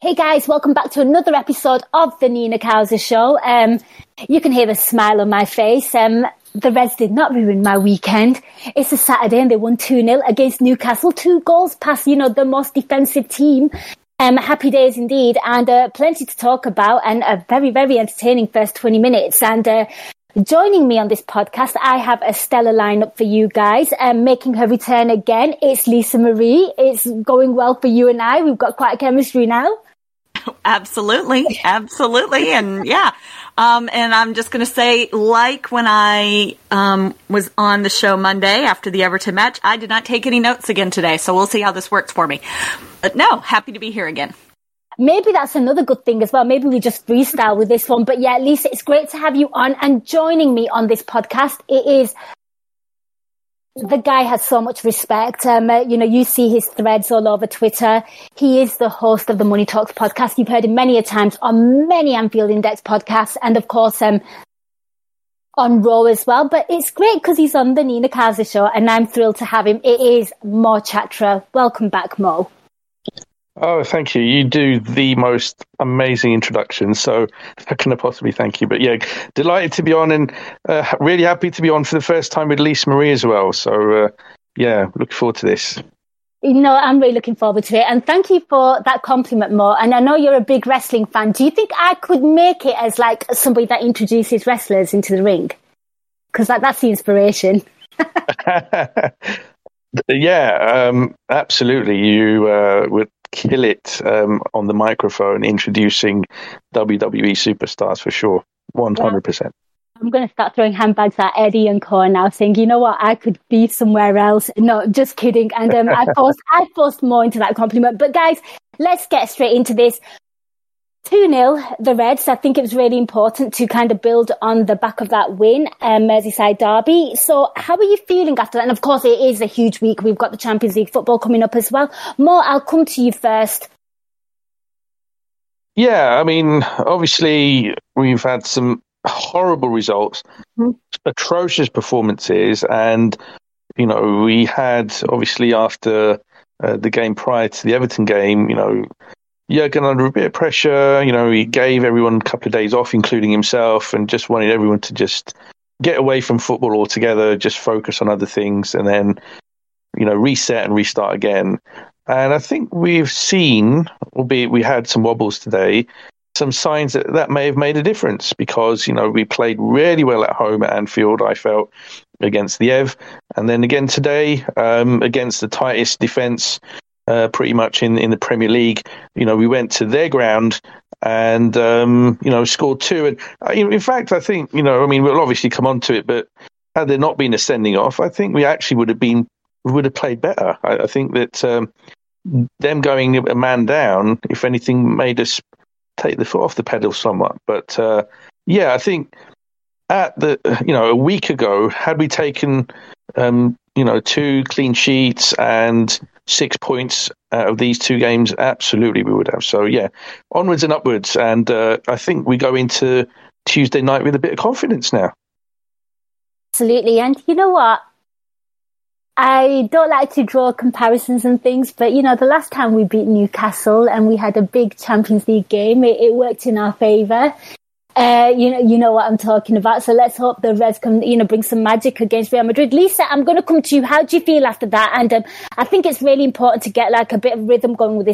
Hey guys, welcome back to another episode of the Nina Kauser Show. You can hear the smile on my face. The Reds did not ruin my weekend. It's a Saturday and they won 2-0 against Newcastle. 2 goals past, the most defensive team. Happy days indeed, and plenty to talk about, and a very, very entertaining first 20 minutes. And joining me on this podcast, I have a stellar lineup for you guys. Making her return again, it's Lisa Marie. It's going well for you and I. We've got quite a chemistry now. Absolutely. And yeah. And I'm just going to say, like when I was on the show Monday after the Everton match, I did not take any notes again today. So we'll see how this works for me. But no, happy to be here again. Maybe that's another good thing as well. Maybe we just freestyle with this one. But yeah, Lisa, it's great to have you on. And joining me on this podcast, it is... the guy has so much respect. You see his threads all over Twitter. He is the host of the Money Talks podcast. You've heard him many a times on many Anfield Index podcasts, and of course on Raw as well. But it's great because he's on the Nina Kauser Show, and I'm thrilled to have him. It is Mo Chatra. Welcome back, Mo. Oh, thank you. You do the most amazing introduction, so how can I possibly thank you? But yeah, delighted to be on, and really happy to be on for the first time with Lisa Marie as well. So yeah, looking forward to this. I'm really looking forward to it. And thank you for that compliment, Mo. And I know you're a big wrestling fan. Do you think I could make it as like somebody that introduces wrestlers into the ring? Because that's the inspiration. Yeah, absolutely. You would kill it on the microphone introducing WWE superstars for sure, 100%. Yeah. I'm going to start throwing handbags at Eddie and Co now, saying, you know what, I could be somewhere else. No, just kidding. And I forced more into that compliment. But guys, let's get straight into this. 2-0, the Reds. I think it was really important to kind of build on the back of that win, Merseyside derby. So how are you feeling after that? And of course, it is a huge week. We've got the Champions League football coming up as well. Mo, I'll come to you first. Yeah, I mean, obviously, we've had some horrible results, atrocious performances. And, we had, obviously, after the game prior to the Everton game, Jürgen under a bit of pressure, he gave everyone a couple of days off, including himself, and just wanted everyone to just get away from football altogether, just focus on other things, and then, reset and restart again. And I think we've seen, albeit we had some wobbles today, some signs that may have made a difference because, we played really well at home at Anfield, I felt, against the Ev. And then again today, against the tightest defence pretty much in the Premier League, we went to their ground and scored 2. And in fact, I think we'll obviously come on to it, but had there not been a sending off, I think we actually would have played better. I think that them going a man down, if anything, made us take the foot off the pedal somewhat. But I think at the a week ago, had we taken 2 clean sheets and 6 points out of these 2 games, absolutely we would have. So yeah, onwards and upwards, and I think we go into Tuesday night with a bit of confidence now. Absolutely, and you know what? I don't like to draw comparisons and things, but the last time we beat Newcastle and we had a big Champions League game, it worked in our favour. You know what I'm talking about. So let's hope the Reds can, you know, bring some magic against Real Madrid. Lisa, I'm going to come to you. How do you feel after that? And I think it's really important to get like a bit of rhythm going with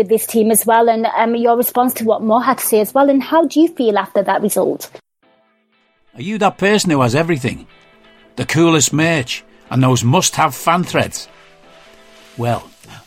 this team as well. And your response to what Mo had to say as well. And how do you feel after that result? Are you that person who has everything? The coolest merch and those must-have fan threads? Well,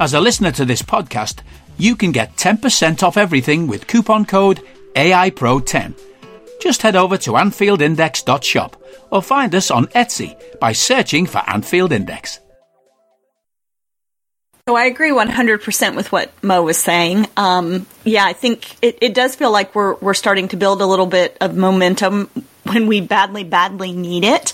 As a listener to this podcast, you can get 10% off everything with coupon code AIPRO10. Just head over to AnfieldIndex.shop or find us on Etsy by searching for Anfield Index. So I agree 100% with what Mo was saying. Yeah, I think it does feel like we're starting to build a little bit of momentum when we badly need it.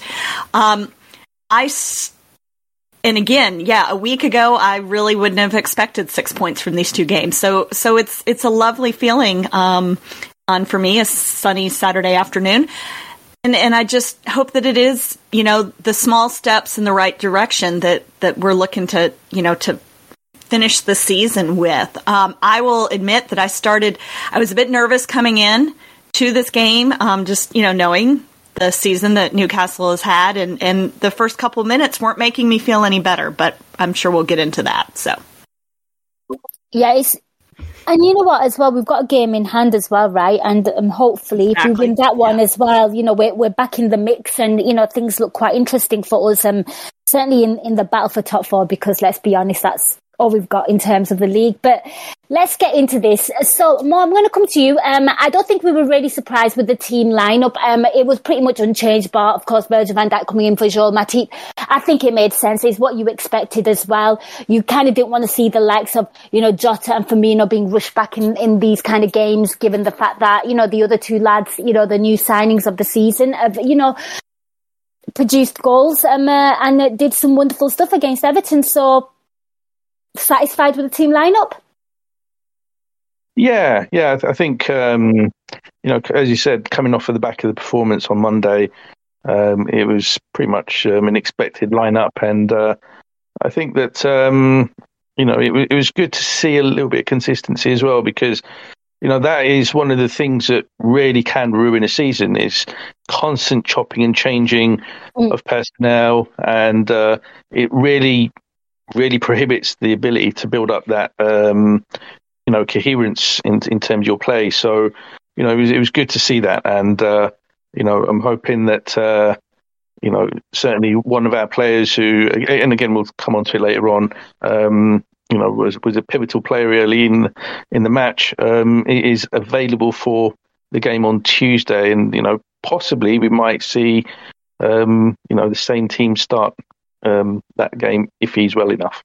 And again, yeah, a week ago, I really wouldn't have expected 6 points from these two games. So it's a lovely feeling on for me, a sunny Saturday afternoon. And I just hope that it is, you know, the small steps in the right direction that we're looking to, you know, to finish the season with. I will admit that I was a bit nervous coming in to this game, just, you know, knowing the season that Newcastle has had, and the first couple of minutes weren't making me feel any better, but I'm sure we'll get into that. So, yeah, and you know what, as well, we've got a game in hand as well, right? And hopefully, exactly, if we win that one as well, you know, we're back in the mix, and you know, things look quite interesting for us. Certainly in the battle for top four, because let's be honest, that's all we've got in terms of the league. But let's get into this. So, Mo, I'm going to come to you. I don't think we were really surprised with the team lineup. It was pretty much unchanged, but of course, Virgil van Dijk coming in for Joel Matip. I think it made sense. It's what you expected as well. You kind of didn't want to see the likes of, you know, Jota and Firmino being rushed back in these kind of games, given the fact that, you know, the other two lads, you know, the new signings of the season, you know, produced goals and did some wonderful stuff against Everton. So, satisfied with the team lineup? Yeah. I think you know, as you said, coming off of the back of the performance on Monday, it was pretty much an expected lineup, and I think that you know, it was good to see a little bit of consistency as well, because you know, that is one of the things that really can ruin a season is constant chopping and changing of personnel, and it really prohibits the ability to build up that you know, coherence in terms of your play. So you know, it was good to see that, and you know, I'm hoping that you know, certainly one of our players who, and again we'll come on to it later on, you know, was a pivotal player early in the match, is available for the game on Tuesday, and you know, possibly we might see you know, the same team start that game if he's well enough.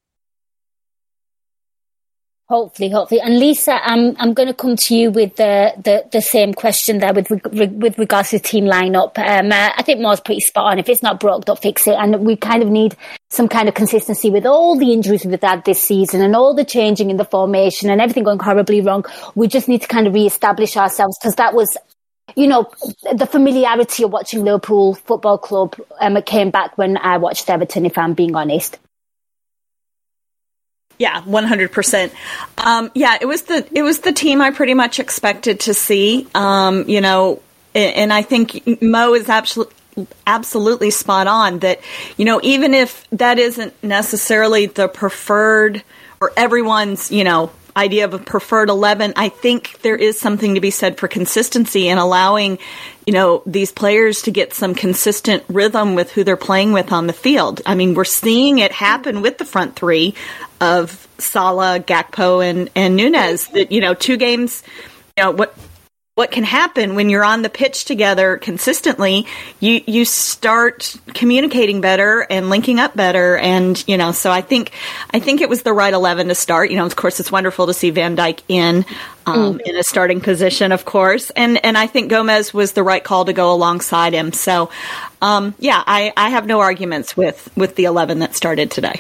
Hopefully. And Lisa, I'm going to come to you with the same question there with regards to the team lineup. I think Mo's pretty spot on. If it's not broke, don't fix it. And we kind of need some kind of consistency with all the injuries we've had this season and all the changing in the formation and everything going horribly wrong. We just need to kind of re-establish ourselves, because that was, you know, the familiarity of watching Liverpool Football Club came back when I watched Everton, if I'm being honest. Yeah, 100%. Yeah, it was the team I pretty much expected to see. You know, and I think Mo is absolutely spot on that, you know, even if that isn't necessarily the preferred or everyone's, you know, idea of a preferred 11, I think there is something to be said for consistency and allowing, you know, these players to get some consistent rhythm with who they're playing with on the field. I mean, we're seeing it happen with the front three of Salah, Gakpo, and Núñez. That, you know, two games, you know, what what can happen when you're on the pitch together consistently, you start communicating better and linking up better. And, you know, so I think it was the right 11 to start. You know, of course, it's wonderful to see Van Dijk in a starting position, of course. And I think Gomez was the right call to go alongside him. So, I have no arguments with the 11 that started today.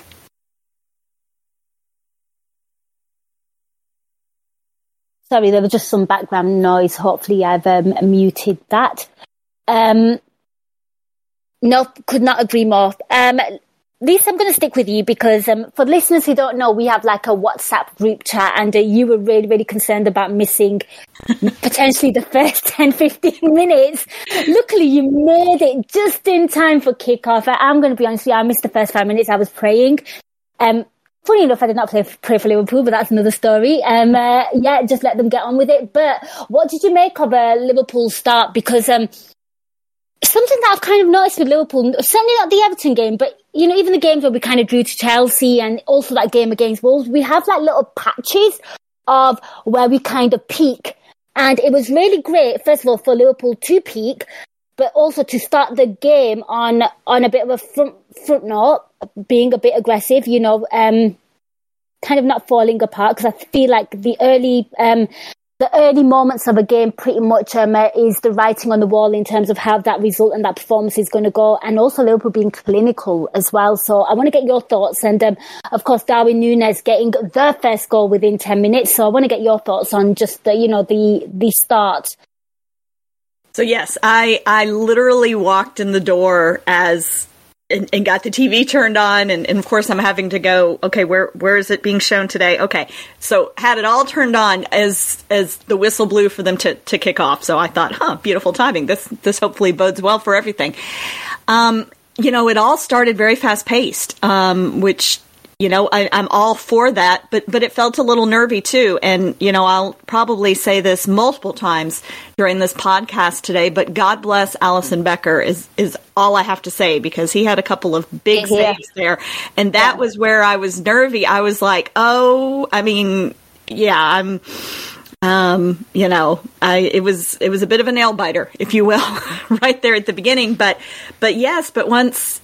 Sorry, there was just some background noise. Hopefully I've muted that. No, could not agree more. Lisa, I'm going to stick with you because for listeners who don't know, we have like a WhatsApp group chat, and you were really, really concerned about missing potentially the first 10, 15 minutes. Luckily, you made it just in time for kickoff. I'm going to be honest with you, I missed the first 5 minutes. I was praying. Funny enough, I did not pray for Liverpool, but that's another story. Just let them get on with it. But what did you make of a Liverpool start? Because something that I've kind of noticed with Liverpool, certainly not the Everton game, but you know, even the games where we kind of drew to Chelsea and also that game against Wolves, we have like little patches of where we kind of peak. And it was really great, first of all, for Liverpool to peak, but also to start the game on a bit of a front note, being a bit aggressive, you know, kind of not falling apart, because I feel like the early moments of a game pretty much is the writing on the wall in terms of how that result and that performance is going to go, and also Liverpool being clinical as well. So I want to get your thoughts, and of course Darwin Núñez getting the first goal within 10 minutes. So I want to get your thoughts on just the start. So yes, I literally walked in the door and got the TV turned on, and of course I'm having to go, okay, where is it being shown today? Okay, so had it all turned on as the whistle blew for them to kick off. So I thought, beautiful timing. This hopefully bodes well for everything. You know, it all started very fast paced, which, you know, I'm all for that, but it felt a little nervy too. And, you know, I'll probably say this multiple times during this podcast today, but God bless Alisson Becker is all I have to say, because he had a couple of big saves there. And that was where I was nervy. I was like, it was a bit of a nail biter, if you will, right there at the beginning. But once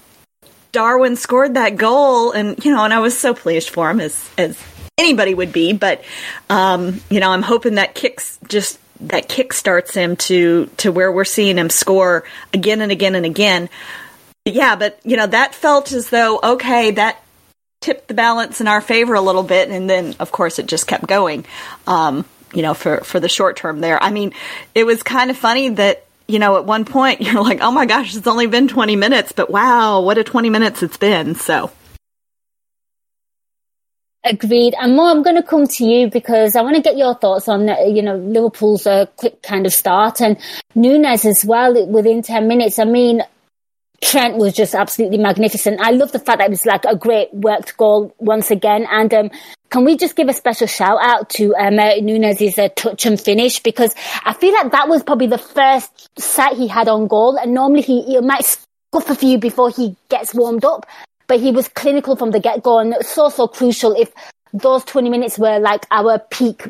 Darwin scored that goal, and you know, and I was so pleased for him, as anybody would be, but you know, I'm hoping that kick starts him to where we're seeing him score again and again and again. But you know, that felt as though, okay, that tipped the balance in our favor a little bit, and then of course it just kept going. You know, for the short term there. I mean, it was kind of funny that, you know, at one point you're like, oh my gosh, it's only been 20 minutes, but wow, what a 20 minutes it's been. So. Agreed. And Mo, I'm going to come to you because I want to get your thoughts on, you know, Liverpool's quick kind of start, and Núñez as well within 10 minutes. I mean, Trent was just absolutely magnificent. I love the fact that it was like a great worked goal once again. And can we just give a special shout out to Núñez's touch and finish, because I feel like that was probably the first sight he had on goal. And normally he might scuff a few before he gets warmed up, but he was clinical from the get-go, and so crucial if those 20 minutes were like our peak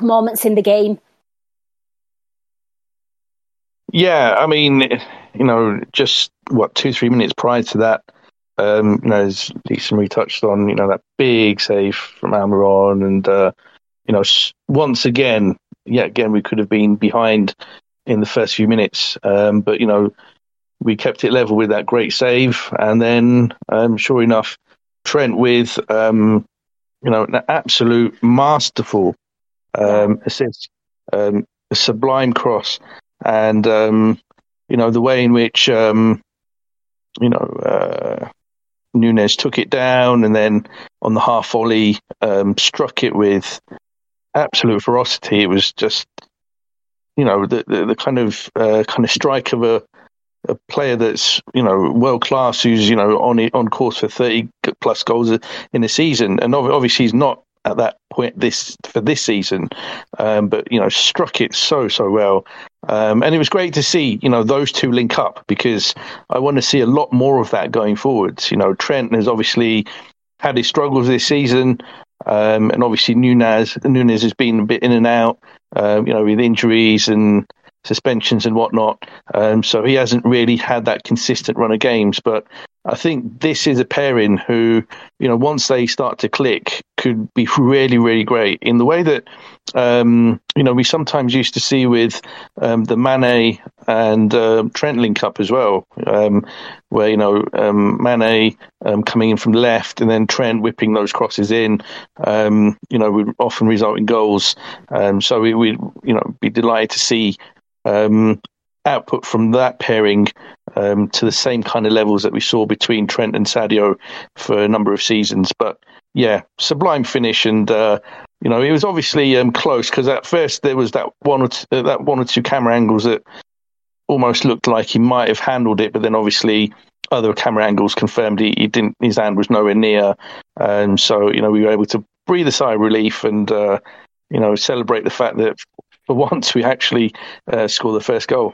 moments in the game. Yeah, I mean, you know, just what, 2-3 minutes prior to that, you know, as Lisa Marie touched on, you know, that big save from Almiron, and you know, once again, we could have been behind in the first few minutes, but you know, we kept it level with that great save, and then, sure enough, Trent with, you know, an absolute masterful assist, a sublime cross, and you know, the way in which. You know, Núñez took it down, and then on the half volley, struck it with absolute ferocity. It was just, you know, the kind of strike of a player that's, you know, world class, who's, you know, on course for 30 plus goals in a season, and obviously he's not at that point for this season, but you know, struck it so well, and it was great to see, you know, those two link up, because I want to see a lot more of that going forwards. You know, Trent has obviously had his struggles this season, and obviously Núñez has been a bit in and out, with injuries and suspensions and whatnot. So he hasn't really had that consistent run of games. But I think this is a pairing who, once they start to click, could be really, really great in the way that, we sometimes used to see with the Mane and Trent link up as well, where, Mane coming in from left and then Trent whipping those crosses in, would often result in goals. So we'd be delighted to see output from that pairing to the same kind of levels that we saw between Trent and Sadio for a number of seasons. But yeah, sublime finish, and it was obviously close, because at first there was that one or two camera angles that almost looked like he might have handled it, but then obviously other camera angles confirmed he didn't. His hand was nowhere near, and so we were able to breathe a sigh of relief and celebrate the fact that for once we actually scored the first goal.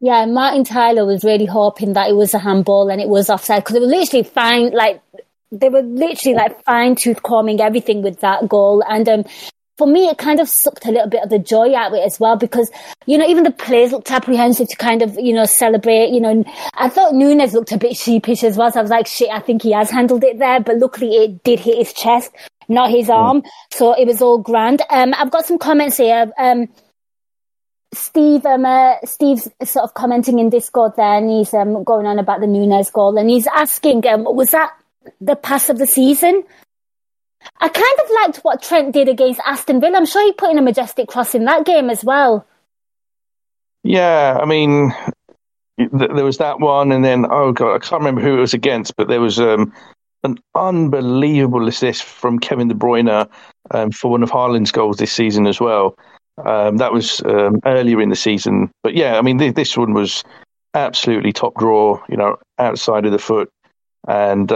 Yeah, Martin Tyler was really hoping that it was a handball and it was offside, because it was literally fine. They were literally fine-tooth combing everything with that goal. And for me, it kind of sucked a little bit of the joy out of it as well, because, even the players looked apprehensive to kind of, celebrate. I thought Núñez looked a bit sheepish as well. So I was like, shit, I think he has handled it there. But luckily, it did hit his chest, not his arm. So it was all grand. I've got some comments here. Steve's sort of commenting in Discord there, and he's going on about the Núñez goal. And he's asking, was that the pass of the season? I kind of liked what Trent did against Aston Villa. I'm sure he put in a majestic cross in that game as well. Yeah, I mean, there was that one, and then, I can't remember who it was against, but there was an unbelievable assist from Kevin De Bruyne for one of Haaland's goals this season as well. That was earlier in the season. But yeah, I mean, this one was absolutely top draw, outside of the foot. And,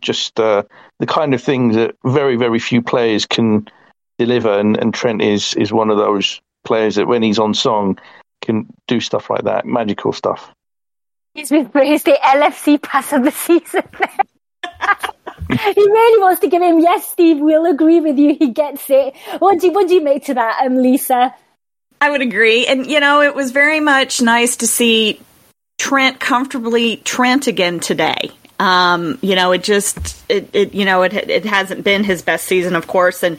just the kind of things that very, very few players can deliver. And Trent is one of those players that when he's on song can do stuff like that, magical stuff. He's been praised the LFC pass of the season. He really wants to give him, yes, Steve, we'll agree with you. He gets it. What do you make to that, Lisa? I would agree. And, it was very much nice to see Trent again today. It hasn't been his best season, of course, and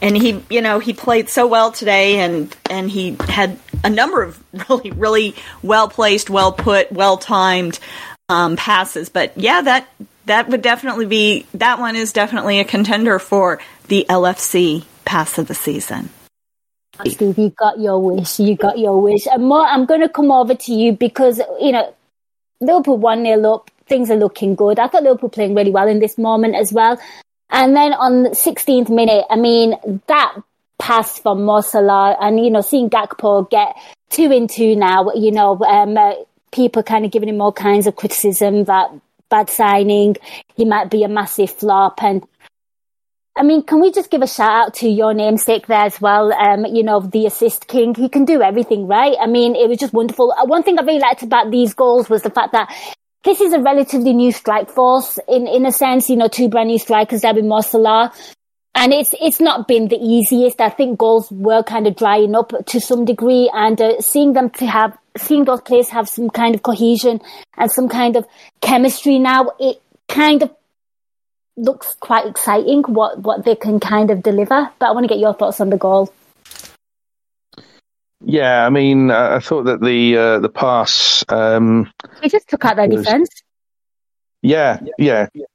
he, he played so well today, and he had a number of really, really well placed, well put, well timed passes. But yeah, that would definitely be, that one is definitely a contender for the LFC pass of the season. Steve, you got your wish. And Mo, I'm going to come over to you because, Liverpool 1-0 up. Things are looking good. I thought Liverpool playing really well in this moment as well. And then on the 16th minute, I mean, that pass from Mo Salah and, seeing Gakpo get 2-2 now, people kind of giving him all kinds of criticism that bad signing, he might be a massive flop. And I mean, can we just give a shout out to your namesake there as well? The assist king. He can do everything, right? I mean, it was just wonderful. One thing I really liked about these goals was the fact that this is a relatively new strike force in a sense, two brand new strikers there with Mo Salah. And it's not been the easiest. I think goals were kind of drying up to some degree, and seeing those players have some kind of cohesion and some kind of chemistry now, it kind of looks quite exciting what they can kind of deliver. But I want to get your thoughts on the goal. Yeah, I mean, I thought that the pass... we just took out their defence. Yeah,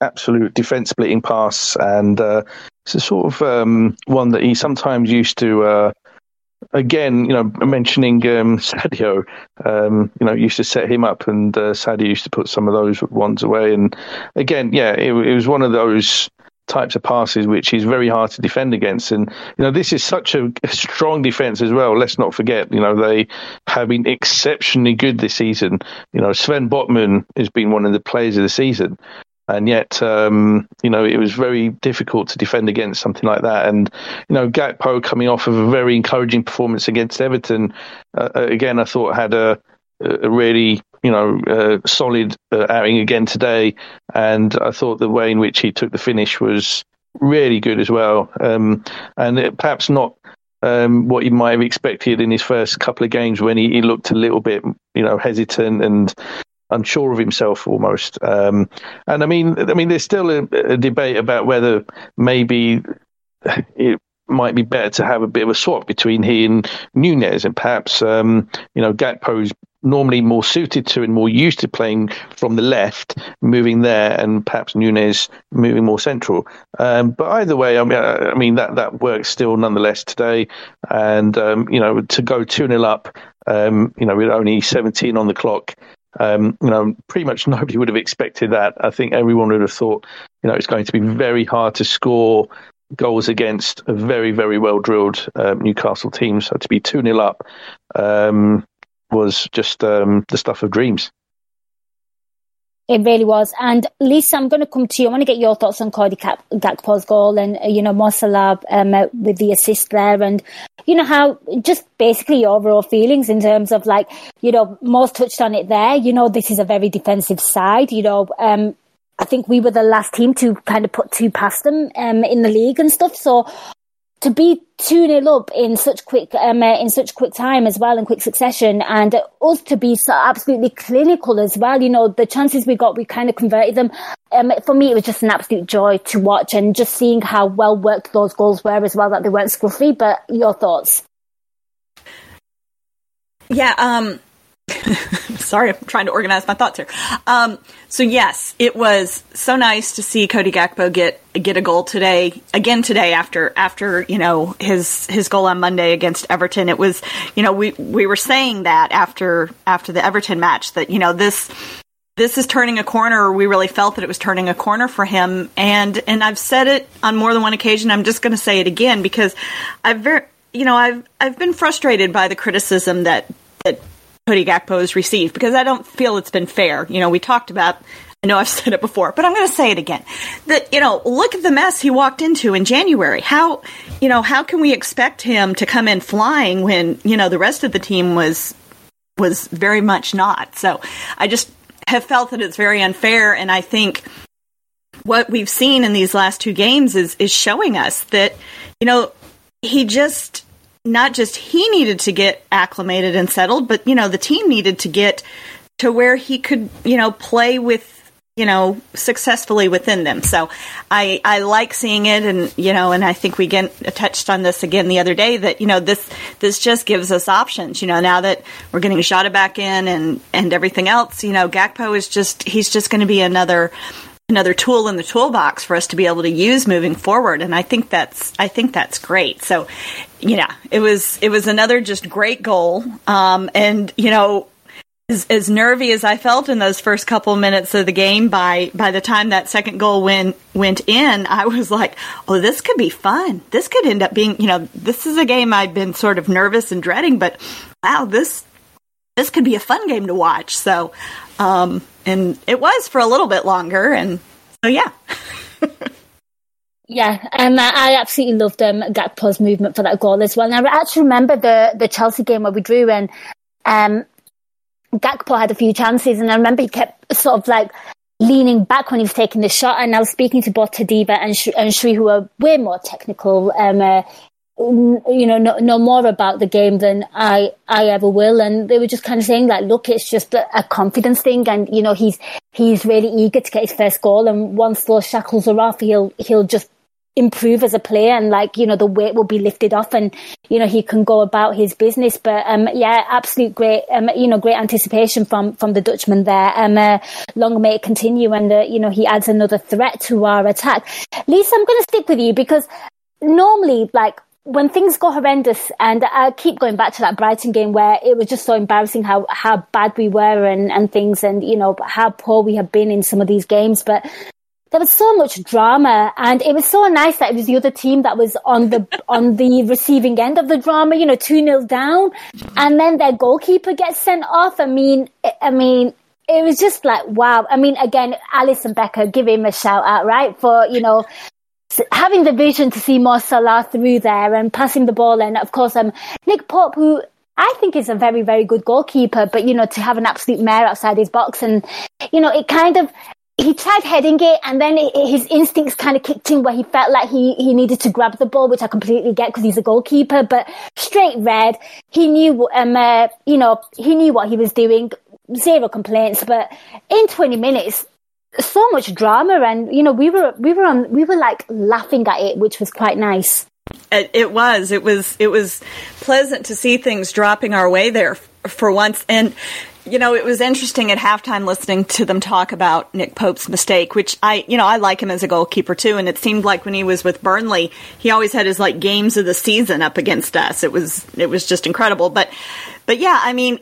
absolute defence-splitting pass. And it's a sort of one that he sometimes used to... Again, mentioning Sadio, used to set him up, and Sadio used to put some of those ones away. And again, yeah, it was one of those types of passes which is very hard to defend against. And, this is such a strong defence as well. Let's not forget, they have been exceptionally good this season. Sven Botman has been one of the players of the season. And yet, it was very difficult to defend against something like that. And, Gakpo coming off of a very encouraging performance against Everton, again, I thought had a really, solid outing again today. And I thought the way in which he took the finish was really good as well. And perhaps not what you might have expected in his first couple of games when he looked a little bit, hesitant and unsure of himself almost. And I mean, there's still a debate about whether maybe it might be better to have a bit of a swap between he and Núñez, and perhaps Gakpo's normally more suited to and more used to playing from the left, moving there, and perhaps Núñez moving more central. But either way, I mean that works still nonetheless today. And to go 2-0 up, with only 17 on the clock, pretty much nobody would have expected that. I think everyone would have thought, it's going to be very hard to score goals against a very, very well drilled Newcastle team. So to be 2-0 up was just the stuff of dreams. It really was. And Lisa, I'm going to come to you. I want to get your thoughts on Cody Gakpo's goal and, Mo Salah with the assist there, and, how just basically your overall feelings in terms of Mo's touched on it there. This is a very defensive side. I think we were the last team to kind of put two past them in the league and stuff. So to be 2-0 up in such quick time as well, in quick succession, and us to be so absolutely clinical as well. The chances we got, we kind of converted them. For me, it was just an absolute joy to watch, and just seeing how well worked those goals were as well, that they weren't scruffy. But your thoughts? Yeah. Sorry, I'm trying to organize my thoughts here. So yes, it was so nice to see Cody Gakpo get a goal today after his goal on Monday against Everton. It was we were saying that after the Everton match that this is turning a corner. We really felt that it was turning a corner for him, and I've said it on more than one occasion. I'm just going to say it again because I've been frustrated by the criticism that Cody Gakpo has received, because I don't feel it's been fair. We talked about, I know I've said it before, but I'm going to say it again, that, look at the mess he walked into in January. How can we expect him to come in flying when, the rest of the team was very much not? So I just have felt that it's very unfair. And I think what we've seen in these last two games is showing us that, he needed to get acclimated and settled, but, the team needed to get to where he could, play with, successfully within them. So I like seeing it. And, and I think we touched on this again the other day that, this just gives us options, now that we're getting Jota back in and everything else, Gakpo is he's just going to be another tool in the toolbox for us to be able to use moving forward. And I think that's great. So, it was another just great goal. And, as nervy as I felt in those first couple minutes of the game, by the time that second goal went in, I was like, oh, this could be fun. This could end up being, this is a game I'd been sort of nervous and dreading, but wow, this could be a fun game to watch. So, and it was for a little bit longer, and so yeah. Yeah, I absolutely loved Gakpo's movement for that goal as well. And I actually remember the Chelsea game where we drew, and Gakpo had a few chances, and I remember he kept sort of leaning back when he was taking the shot. And I was speaking to both Tadiba and Shree, who are way more technical, know more about the game than I ever will, and they were just kind of saying look, it's just a confidence thing, and he's really eager to get his first goal, and once those shackles are off, he'll just improve as a player, and the weight will be lifted off, and he can go about his business. But absolute great great anticipation from the Dutchman there. Long may it continue, and he adds another threat to our attack. Lisa, I'm going to stick with you because normally when things go horrendous, and I keep going back to that Brighton game where it was just so embarrassing how bad we were and things, and, how poor we have been in some of these games. But there was so much drama, and it was so nice that it was the other team that was on the receiving end of the drama, 2-0 down, and then their goalkeeper gets sent off. I mean, it was just wow. I mean, again, Alisson Becker, give him a shout out, right? For, having the vision to see Mo Salah through there and passing the ball. And of course, Nick Pope, who I think is a very, very good goalkeeper, but, to have an absolute mare outside his box. And, it kind of he tried heading it, and then his instincts kind of kicked in where he felt like he needed to grab the ball, which I completely get because he's a goalkeeper. But straight red, he knew, he knew what he was doing. Zero complaints. But in 20 minutes, so much drama, and we were like laughing at it, which was quite nice. It was pleasant to see things dropping our way there for once. And it was interesting at halftime listening to them talk about Nick Pope's mistake, which I like him as a goalkeeper too. And it seemed like when he was with Burnley, he always had his like games of the season up against us. It was just incredible. But yeah, I mean,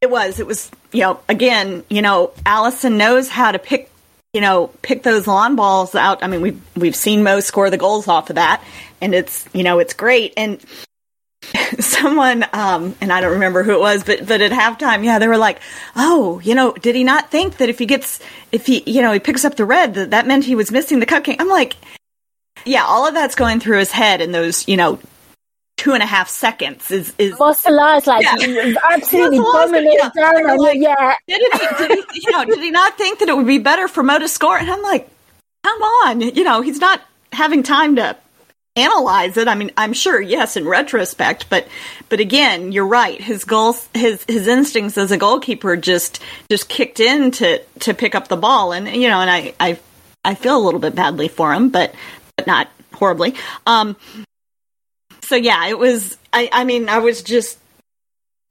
it was, Alisson knows how to pick those lawn balls out. I mean, we've seen Mo score the goals off of that, and it's great. And someone, and I don't remember who it was, but at halftime, yeah, they were like, oh, did he not think that if he picks up the red, that meant he was missing the cupcake? I'm like, yeah, all of that's going through his head in those, 2.5 seconds. Salah's like, yeah, absolutely bombing it down. Did he not think that it would be better for Mo to score? And I'm like, come on, he's not having time to analyze it. I mean, I'm sure, yes, in retrospect, but again, you're right. His goals, his instincts as a goalkeeper just kicked in to pick up the ball, and I feel a little bit badly for him, but not horribly. So yeah, it was.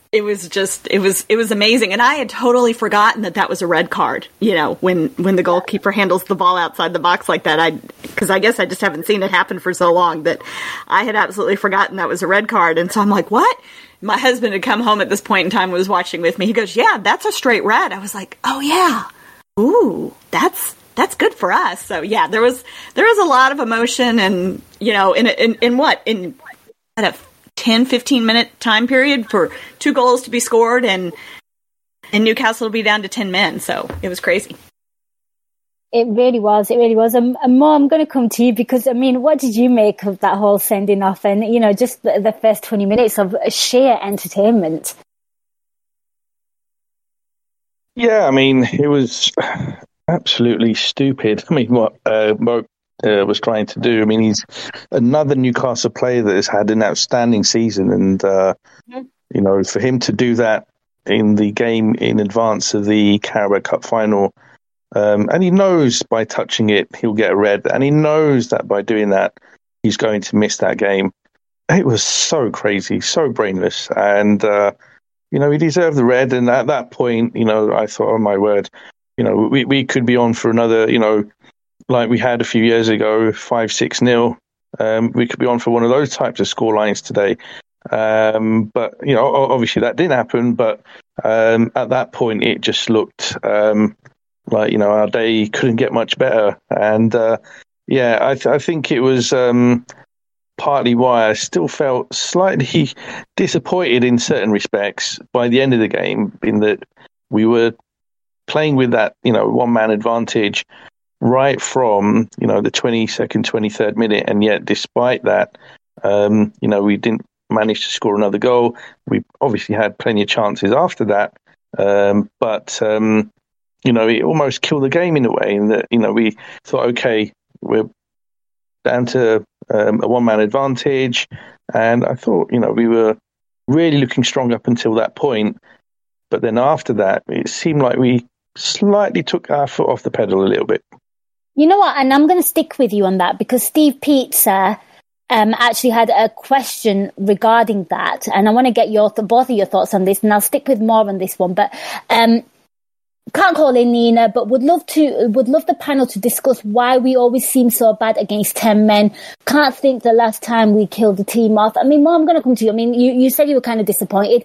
It was amazing, and I had totally forgotten that was a red card. When the goalkeeper handles the ball outside the box like that, because I guess I just haven't seen it happen for so long that I had absolutely forgotten that was a red card. And so I'm like, what? My husband had come home at this point in time, was watching with me. He goes, yeah, that's a straight red. I was like, oh yeah, ooh, that's good for us. So yeah, there was a lot of emotion, and in 10-15 minute time period for 2 goals to be scored, and Newcastle will be down to 10 men. So it was crazy. It really was. And Mo, I'm going to come to you because, I mean, what did you make of that whole sending off and, just the first 20 minutes of sheer entertainment? Yeah, I mean, it was absolutely stupid. I mean, what Mo was trying to do. I mean, he's another Newcastle player that has had an outstanding season, and for him to do that in the game in advance of the Carabao Cup final, and he knows by touching it he'll get a red, and he knows that by doing that he's going to miss that game. It was so crazy, so brainless, and he deserved the red. And at that point, I thought, oh my word, we could be on for another, like we had a few years ago, 5-6-0. We could be on for one of those types of score lines today. But, obviously that didn't happen. But at that point, it just looked like, our day couldn't get much better. And, I think it was partly why I still felt slightly disappointed in certain respects by the end of the game, in that we were playing with that, one-man advantage right from, the 22nd, 23rd minute. And yet, despite that, we didn't manage to score another goal. We obviously had plenty of chances after that. But it almost killed the game in a way, in that, we thought, okay, we're down to a one-man advantage. And I thought, we were really looking strong up until that point. But then after that, it seemed like we slightly took our foot off the pedal a little bit. You know what, and I'm going to stick with you on that, because Steve Pizza actually had a question regarding that, and I want to get both of your thoughts on this, and I'll stick with more on this one. But can't call in Nina, but would love the panel to discuss why we always seem so bad against 10 men. Can't think the last time we killed the team off. I mean, Mo, I'm going to come to you. I mean, you said you were kind of disappointed.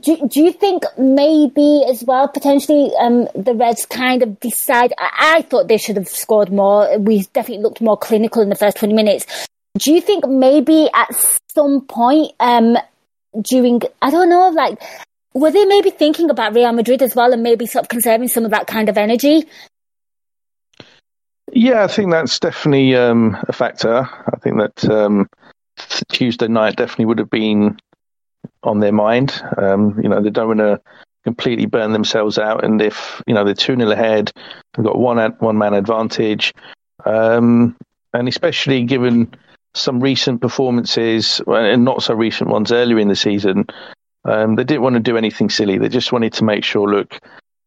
Do you think maybe as well, potentially, the Reds kind of decide? I thought they should have scored more. We definitely looked more clinical in the first 20 minutes. Do you think maybe at some point during, I don't know, like, were they maybe thinking about Real Madrid as well and maybe sort of conserving some of that kind of energy? Yeah, I think that's definitely a factor. I think that Tuesday night definitely would have been on their mind. They don't want to completely burn themselves out. And if, you know, they're 2-0 ahead, they've got one man advantage. And especially given some recent performances, and not so recent ones earlier in the season, they didn't want to do anything silly. They just wanted to make sure, look,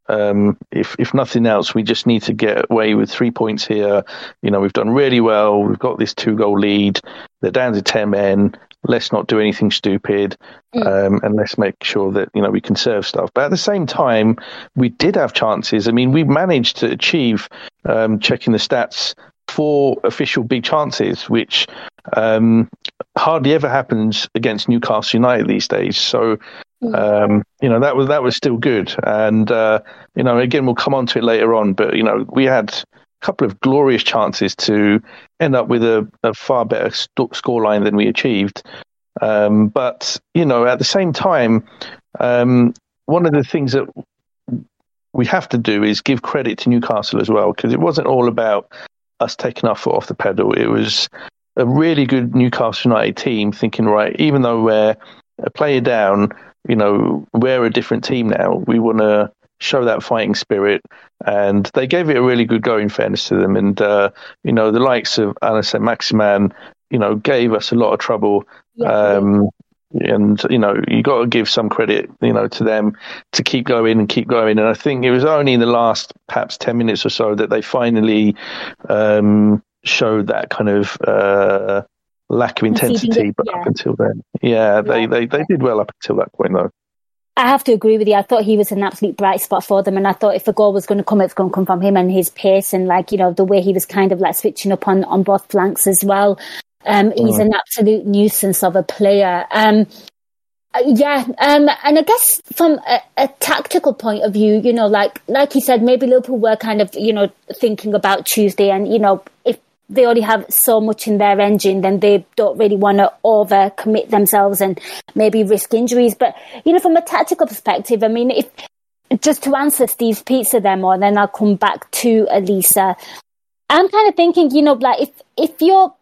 if nothing else, we just need to get away with 3 points here. You know, we've done really well. We've got this 2-goal lead. They're down to 10 men. Let's not do anything stupid. And let's make sure that, you know, we conserve stuff. But at the same time, we did have chances. I mean, we managed to achieve, checking the stats, 4 official big chances, which hardly ever happens against Newcastle United these days. So, you know, that was still good. And, you know, again, we'll come on to it later on. But, you know, we had a couple of glorious chances to end up with a far better scoreline than we achieved. But, you know, at the same time, one of the things that we have to do is give credit to Newcastle as well, because it wasn't all about us taking our foot off the pedal. It was a really good Newcastle United team thinking, right, even though we're a player down, you know, we're a different team now. We want to show that fighting spirit. And they gave it a really good go, in fairness to them. And, you know, the likes of Saint-Maximin, you know, gave us a lot of trouble. And, you know, you got to give some credit, you know, to them to keep going and keep going. And I think it was only in the last perhaps 10 minutes or so that they finally showed that kind of lack of intensity. But up until then, they did well up until that point, though. I have to agree with you. I thought he was an absolute bright spot for them. And I thought if a goal was going to come, it's going to come from him and his pace and, like, you know, the way he was kind of like switching up on both flanks as well. He's an absolute nuisance of a player. And I guess from a tactical point of view, you know, like you said, maybe Liverpool were kind of, you know, thinking about Tuesday, and, you know, if they already have so much in their engine, then they don't really want to overcommit themselves and maybe risk injuries. But, you know, from a tactical perspective, I mean, if just to answer Steve's pizza there more, and then I'll come back to Elisa. I'm kind of thinking, you know, like if you're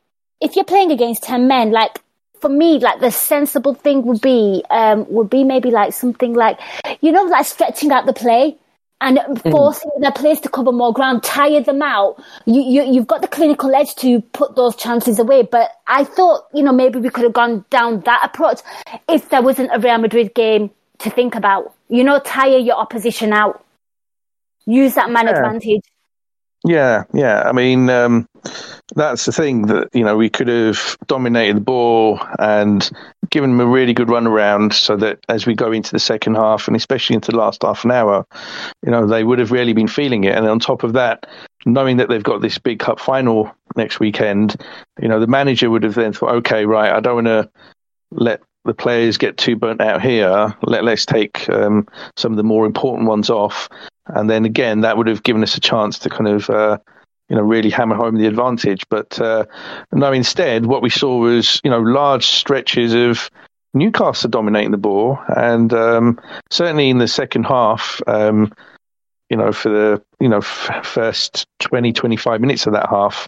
playing against 10 men, like, for me, like, the sensible thing would be maybe like something like, you know, like stretching out the play and forcing their players to cover more ground, tire them out. You've got the clinical edge to put those chances away. But I thought, you know, maybe we could have gone down that approach if there wasn't a Real Madrid game to think about. You know, tire your opposition out. Use that man advantage. Yeah. I mean, that's the thing that, you know, we could have dominated the ball and given them a really good run around so that as we go into the second half and especially into the last half an hour, you know, they would have really been feeling it. And on top of that, knowing that they've got this big cup final next weekend, you know, the manager would have then thought, OK, right, I don't want to let the players get too burnt out here. Let's take some of the more important ones off. And then again, that would have given us a chance to kind of, you know, really hammer home the advantage. But no, instead, what we saw was, you know, large stretches of Newcastle dominating the ball. And certainly in the second half, you know, for the, you know, first 20, 25 minutes of that half,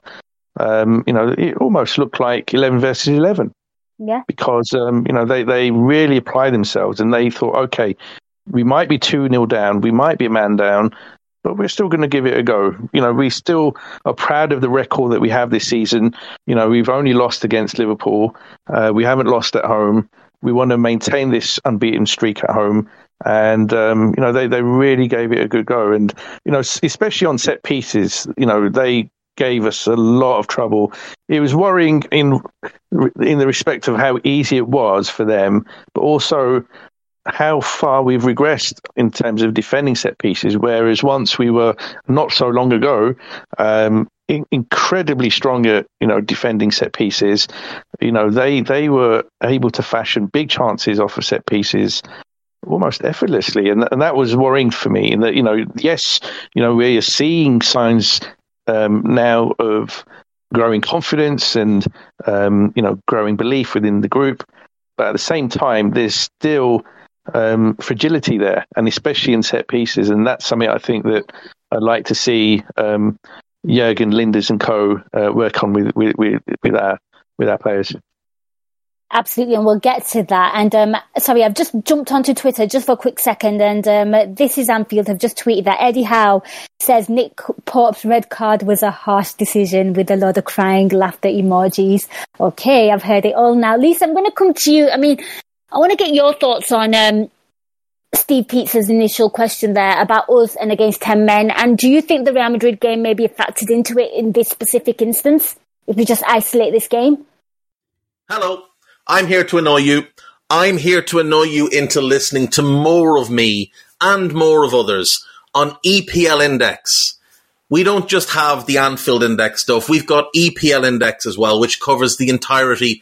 you know, it almost looked like 11 versus 11. Yeah. Because, you know, they really applied themselves and they thought, okay, we might be 2-0 down, we might be a man down, but we're still going to give it a go. You know, we still are proud of the record that we have this season. You know, we've only lost against Liverpool. We haven't lost at home. We want to maintain this unbeaten streak at home. And, you know, they really gave it a good go. And, you know, especially on set pieces, you know, they gave us a lot of trouble. It was worrying in the respect of how easy it was for them, but also how far we've regressed in terms of defending set pieces, whereas once we were not so long ago incredibly strong at, you know, defending set pieces. You know, they were able to fashion big chances off of set pieces almost effortlessly, and that was worrying for me. And that, you know, yes, you know, we are seeing signs now of growing confidence and you know, growing belief within the group, but at the same time there's still fragility there, and especially in set pieces. And that's something I think that I'd like to see Jürgen, Linders and co work on with our players. Absolutely, and we'll get to that. And sorry, I've just jumped onto Twitter just for a quick second. And this is Anfield have just tweeted that Eddie Howe says Nick Pope's red card was a harsh decision with a lot of crying, laughter emojis. Okay, I've heard it all now. Lisa, I'm going to come to you. I mean, I want to get your thoughts on Steve Peats's initial question there about us and against 10 men. And do you think the Real Madrid game maybe factored into it in this specific instance, if we just isolate this game? Hello. I'm here to annoy you. I'm here to annoy you into listening to more of me and more of others on EPL Index. We don't just have the Anfield Index stuff. We've got EPL Index as well, which covers the entirety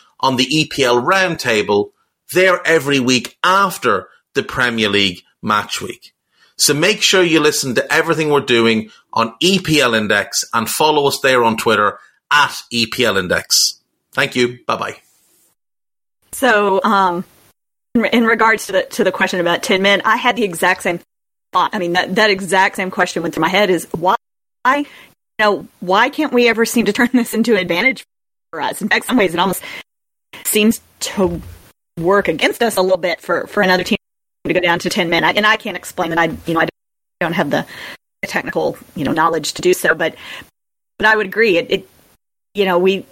on the EPL Roundtable, they're every week after the Premier League match week. So make sure you listen to everything we're doing on EPL Index and follow us there on Twitter at EPL Index. Thank you. Bye-bye. So, in regards to the question about 10 men, I had the exact same thought. I mean, that exact same question went through my head is why can't we ever seem to turn this into an advantage for us? In fact, some ways it almost seems to work against us a little bit for another team to go down to 10 men. And I can't explain that. I don't have the technical, knowledge to do so, but I would agree.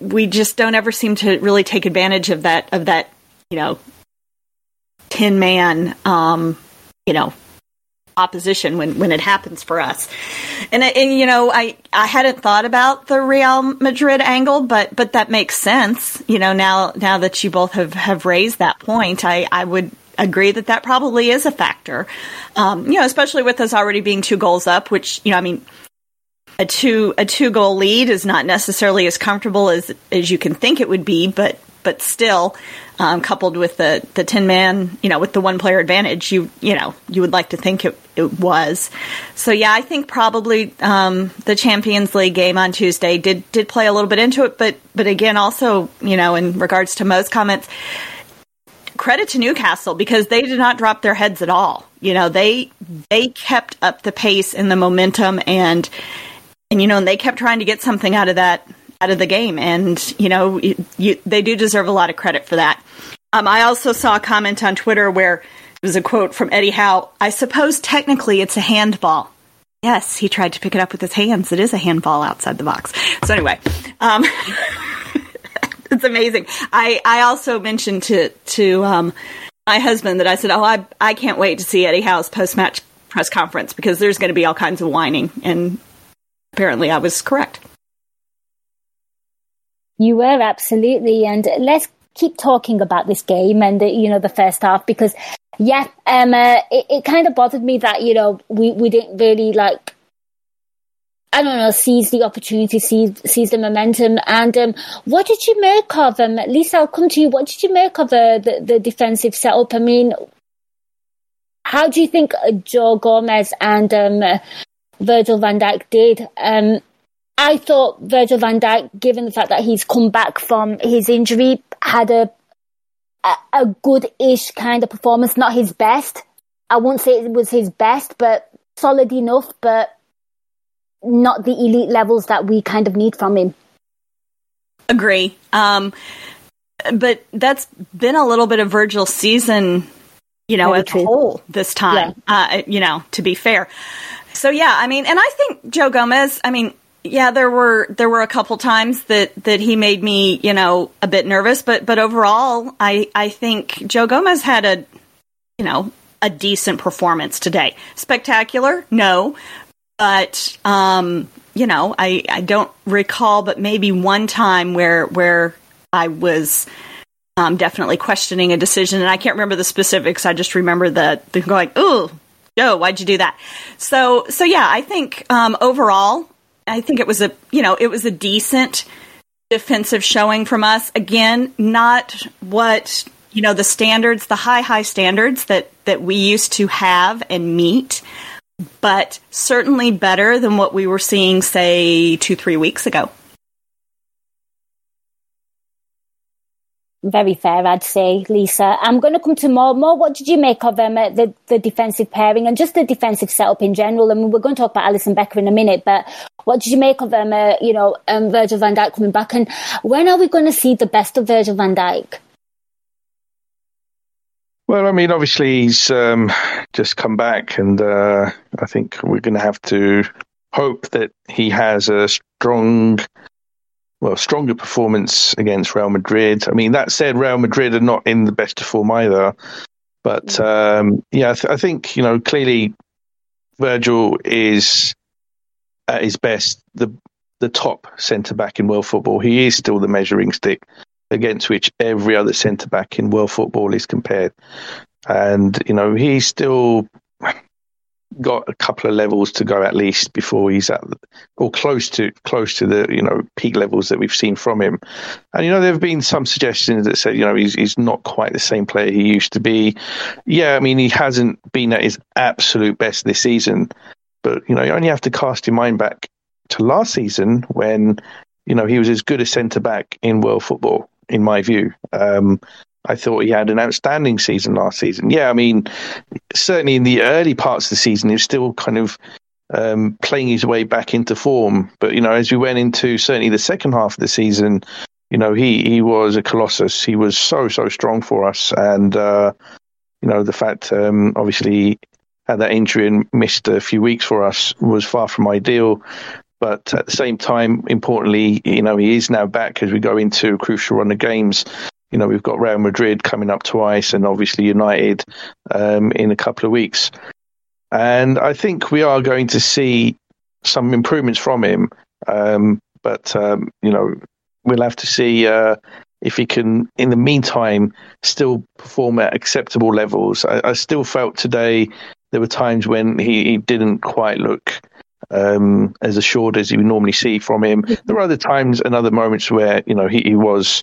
We just don't ever seem to really take advantage of that 10-man, opposition when it happens for us. And I hadn't thought about the Real Madrid angle, but that makes sense. Now that you both have raised that point, I would agree that probably is a factor. Especially with us already being 2 goals up, which, a two-goal lead is not necessarily as comfortable as you can think it would be, but still, coupled with the 10-man, with the 1-player advantage, you would like to think it was. So yeah, I think probably the Champions League game on Tuesday did play a little bit into it, but again, also in regards to Mo's comments, credit to Newcastle because they did not drop their heads at all. They kept up the pace and the momentum and they kept trying to get something out of the game. And, they do deserve a lot of credit for that. I also saw a comment on Twitter where it was a quote from Eddie Howe. I suppose technically it's a handball. Yes, he tried to pick it up with his hands. It is a handball outside the box. So anyway, it's amazing. I also mentioned to my husband that I said, I can't wait to see Eddie Howe's post-match press conference because there's going to be all kinds of whining and apparently I was correct. You were absolutely. And let's keep talking about this game and, the first half, because, it kind of bothered me that, we didn't really seize the opportunity, seize the momentum. And what did you make of them? Lisa, I'll come to you. What did you make of the defensive setup? I mean, how do you think Joe Gomez and Virgil van Dijk did? I thought Virgil van Dijk, given the fact that he's come back from his injury, had a good-ish kind of performance. Not his best. I won't say it was his best, but solid enough, but not the elite levels that we kind of need from him. Agree. But that's been a little bit of Virgil's season, as a whole this time, yeah. To be fair. So, yeah, I mean, and I think Joe Gomez, I mean, yeah, there were a couple times that he made me, a bit nervous. But overall, I think Joe Gomez had a decent performance today. Spectacular? No. But, I don't recall, but maybe one time where I was definitely questioning a decision. And I can't remember the specifics. I just remember the going, ooh. Joe, why'd you do that? So yeah, I think overall, I think it was a decent defensive showing from us. Again, not what, you know, the standards, the high standards that we used to have and meet, but certainly better than what we were seeing, say, 2-3 weeks ago. Very fair, I'd say, Lisa. I'm going to come to Mo. Mo, what did you make of the defensive pairing and just the defensive setup in general? I mean, we're going to talk about Alisson Becker in a minute, but what did you make of Virgil van Dijk coming back? And when are we going to see the best of Virgil van Dijk? Well, I mean, obviously he's just come back, and I think we're going to have to hope that he has a stronger performance against Real Madrid. I mean, that said, Real Madrid are not in the best of form either. But, I think, you know, clearly Virgil is at his best the top centre-back in world football. He is still the measuring stick against which every other centre-back in world football is compared. And, you know, he's still got a couple of levels to go at least before he's at or close to the, you know, peak levels that we've seen from him. And, you know, there have been some suggestions that say, you know, he's not quite the same player he used to be. Yeah, I mean, he hasn't been at his absolute best this season, but, you know, you only have to cast your mind back to last season when, you know, he was as good a centre back in world football, in my view. I thought he had an outstanding season last season. Yeah, I mean, certainly in the early parts of the season, he was still kind of playing his way back into form. But, you know, as we went into certainly the second half of the season, you know, he was a colossus. He was so strong for us. And, you know, the fact obviously he had that injury and missed a few weeks for us was far from ideal. But at the same time, importantly, you know, he is now back as we go into a crucial run of games. You know, we've got Real Madrid coming up twice and obviously United in a couple of weeks. And I think we are going to see some improvements from him. But, you know, we'll have to see if he can, in the meantime, still perform at acceptable levels. I still felt today there were times when he didn't quite look as assured as you normally see from him. There were other times and other moments where, you know, he was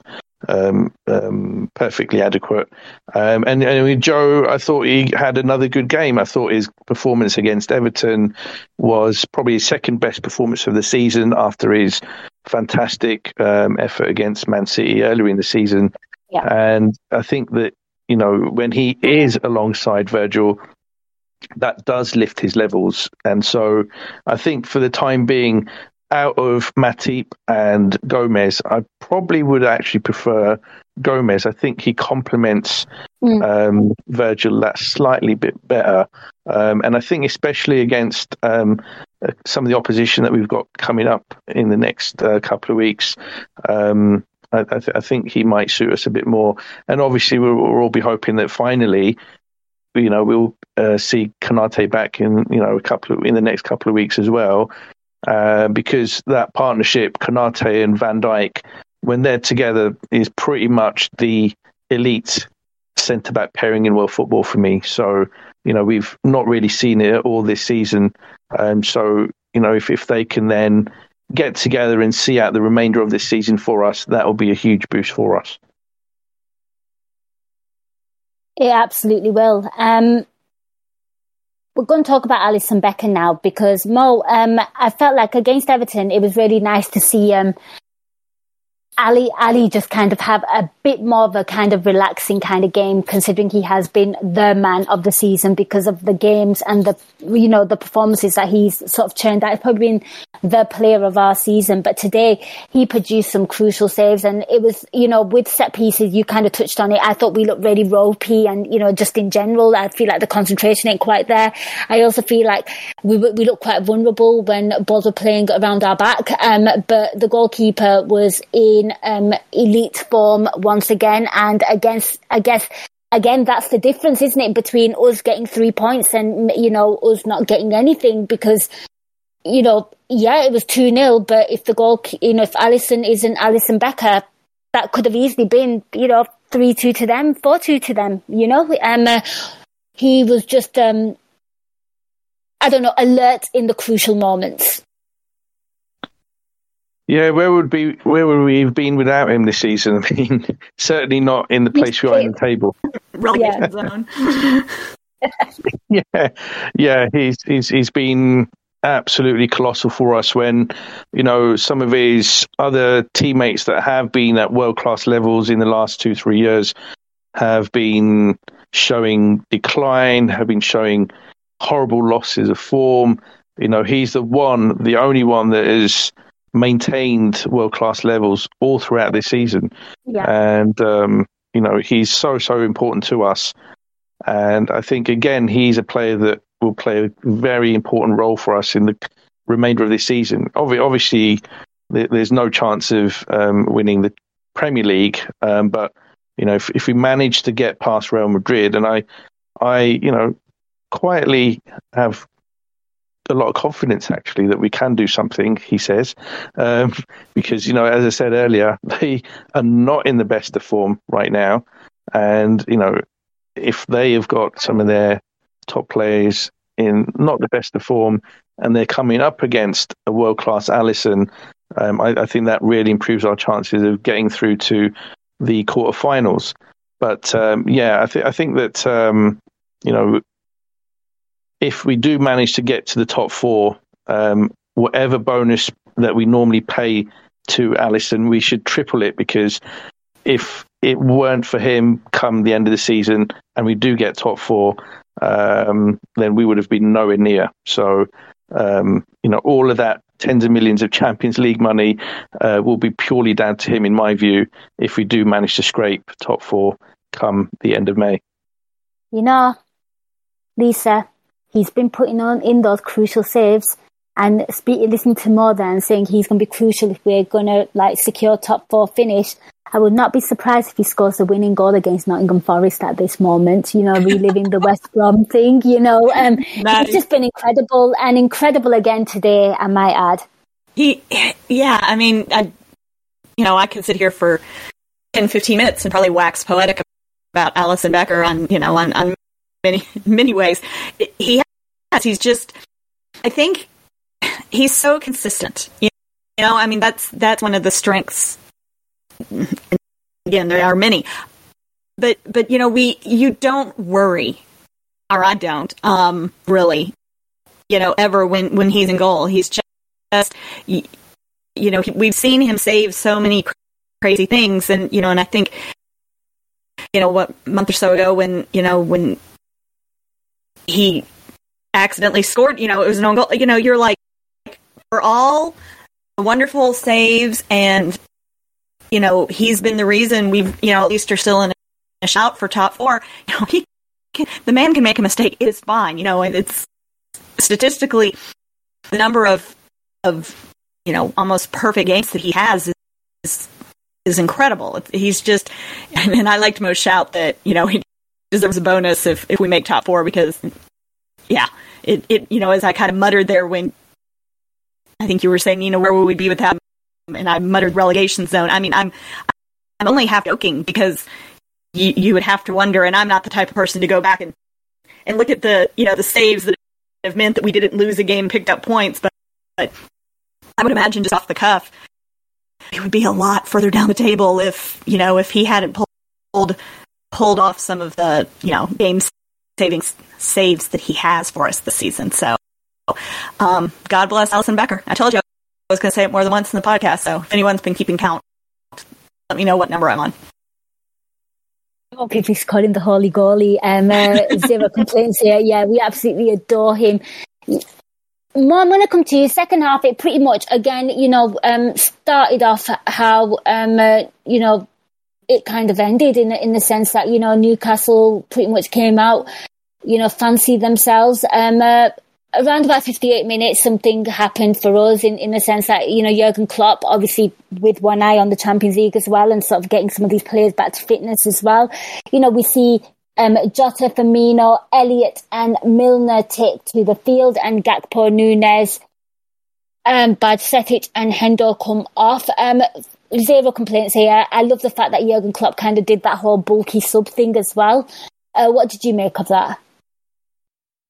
perfectly adequate. And with Joe, I thought he had another good game. I thought his performance against Everton was probably his second best performance of the season after his fantastic effort against Man City earlier in the season. Yeah. And I think that, you know, when he is alongside Virgil, that does lift his levels. And so I think for the time being, out of Matip and Gomez, I probably would actually prefer Gomez. I think he complements Virgil that slightly bit better. And I think especially against some of the opposition that we've got coming up in the next couple of weeks, I think he might suit us a bit more. And obviously we'll all be hoping that finally, you know, we'll see Konate back in, you know, in the next couple of weeks as well. Because that partnership, Konate and Van Dijk, when they're together, is pretty much the elite centre-back pairing in world football for me. So, you know, we've not really seen it all this season. So, you know, if they can then get together and see out the remainder of this season for us, that will be a huge boost for us. It absolutely will. We're going to talk about Alisson Becker now because, Mo, I felt like against Everton, it was really nice to see Ali just kind of have a bit more of a kind of relaxing kind of game, considering he has been the man of the season because of the games and the, you know, the performances that he's sort of churned out. He's probably been the player of our season, but today he produced some crucial saves, and it was, you know, with set pieces, you kind of touched on it. I thought we looked really ropey, and, you know, just in general, I feel like the concentration ain't quite there. I also feel like we looked quite vulnerable when balls were playing around our back, but the goalkeeper was in elite form once again, and against, I guess, again, that's the difference, isn't it, between us getting 3 points and, you know, us not getting anything, because, you know, yeah, it was 2-0, but if the goal, you know, if Alisson isn't Alisson Becker, that could have easily been, you know, 3-2 to them, 4-2 to them, you know. He was just, alert in the crucial moments. Yeah, where would we have been without him this season? I mean, certainly not in the place we are on the table. Rocket zone. yeah, he's been absolutely colossal for us when, you know, some of his other teammates that have been at world-class levels in the last 2-3 years have been showing decline, have been showing horrible losses of form. You know, he's the only one that has maintained world-class levels all throughout this season. Yeah. And, you know, he's so important to us. And I think, again, he's a player that will play a very important role for us in the remainder of this season. Obviously, there's no chance of winning the Premier League, but, you know, if we manage to get past Real Madrid, and I, you know, quietly have a lot of confidence, actually, that we can do something, he says, because, you know, as I said earlier, they are not in the best of form right now. And, you know, if they have got some of their top players in not the best of form and they're coming up against a world-class Alisson, I think that really improves our chances of getting through to the quarterfinals. But, yeah, I think that, you know, if we do manage to get to the top four, whatever bonus that we normally pay to Alisson, we should triple it, because if it weren't for him come the end of the season and we do get top four, then we would have been nowhere near. So, you know, all of that tens of millions of Champions League money will be purely down to him, in my view, if we do manage to scrape top four come the end of May. You know, Lisa, he's been putting on in those crucial saves, and listening to Modern saying he's going to be crucial if we're going to like secure top four finish. I would not be surprised if he scores the winning goal against Nottingham Forest at this moment, you know, reliving the West Brom thing, you know. Nice. He's just been incredible, and incredible again today, I might add. I mean, you know, I could sit here for 10, 15 minutes and probably wax poetic about Alisson Becker on, you know, on many ways. He's just, I think he's so consistent. You know, I mean, that's one of the strengths. Again, there are many, but you know, you don't worry, or I don't, really, you know, ever when he's in goal. He's just, you know, we've seen him save so many crazy things, and you know, and I think, you know, what, a month or so ago when he accidentally scored, you know, it was an own goal. You know, you're like, for all the wonderful saves, and you know, he's been the reason we've, you know, at least are still in a shout for top four. You know, the man can make a mistake. It's fine, you know, and it's statistically the number of you know, almost perfect games that he has is incredible. He's just, and I liked Mo shout that, you know, he deserves a bonus if we make top four, because, yeah, it you know, as I kind of muttered there when I think you were saying, you know, where would we be without him? And I muttered relegation zone. I mean, I'm only half joking, because you would have to wonder, and I'm not the type of person to go back and look at the, you know, the saves that have meant that we didn't lose a game, picked up points, but I would imagine just off the cuff, it would be a lot further down the table if, you know, if he hadn't pulled off some of the, you know, game-saving saves that he has for us this season. So, God bless Alisson Becker. I told you. I was going to say it more than once in the podcast, so if anyone's been keeping count, let me know what number I'm on. Oh, people calling the holy goalie. Zero complaints here. Yeah, we absolutely adore him. Mo, I'm going to come to you. Second half, it pretty much, again, you know, started off how, you know, it kind of ended in the sense that, you know, Newcastle pretty much came out, you know, fancied themselves. Around about 58 minutes, something happened for us in the sense that, you know, Jürgen Klopp, obviously with one eye on the Champions League as well, and sort of getting some of these players back to fitness as well. You know, we see Jota, Firmino, Elliott and Milner take to the field, and Gakpo, Núñez, Badžetić and Hendo come off. Zero complaints here. I love the fact that Jürgen Klopp kind of did that whole bulky sub thing as well. What did you make of that?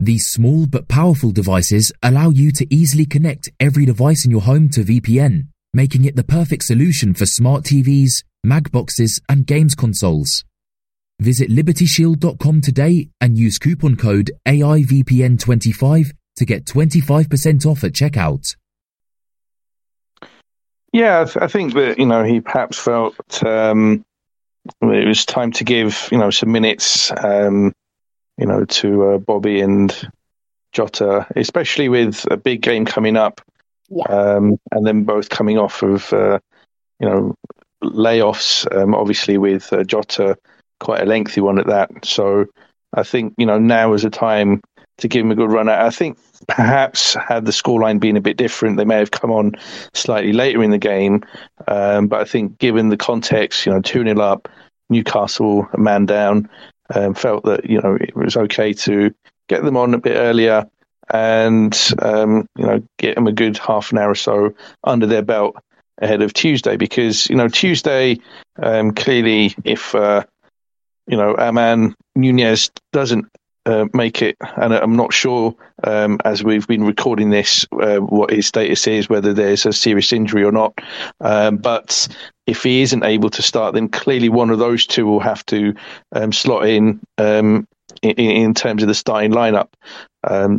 These small but powerful devices allow you to easily connect every device in your home to VPN, making it the perfect solution for smart TVs, mag boxes, and games consoles. Visit LibertyShield.com today and use coupon code AIVPN25 to get 25% off at checkout. Yeah, I think that, he perhaps felt it was time to give, some minutes, to Bobby and Jota, especially with a big game coming up, and then both coming off of, layoffs, obviously with Jota, quite a lengthy one at that. So I think, now is a time to give him a good run. I think perhaps had the scoreline been a bit different, they may have come on slightly later in the game. But I think given the context, 2-0 up, Newcastle, a man down, felt that, it was okay to get them on a bit earlier and, get them a good half an hour or so under their belt ahead of Tuesday. Because, Tuesday, clearly if... our man Núñez doesn't make it, and I'm not sure as we've been recording this what his status is, whether there's a serious injury or not. But if he isn't able to start, then clearly one of those two will have to slot in terms of the starting lineup.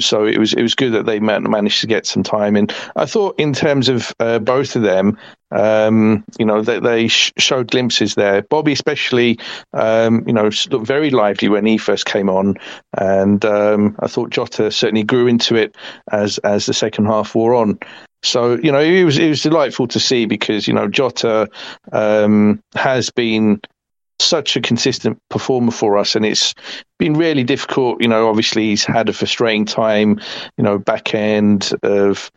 So it was good that they managed to get some time in. I thought in terms of both of them, they showed glimpses there. Bobby especially, looked very lively when he first came on, and I thought Jota certainly grew into it as the second half wore on. So it was delightful to see because Jota has been such a consistent performer for us, and it's been really difficult. Obviously he's had a frustrating time, back end of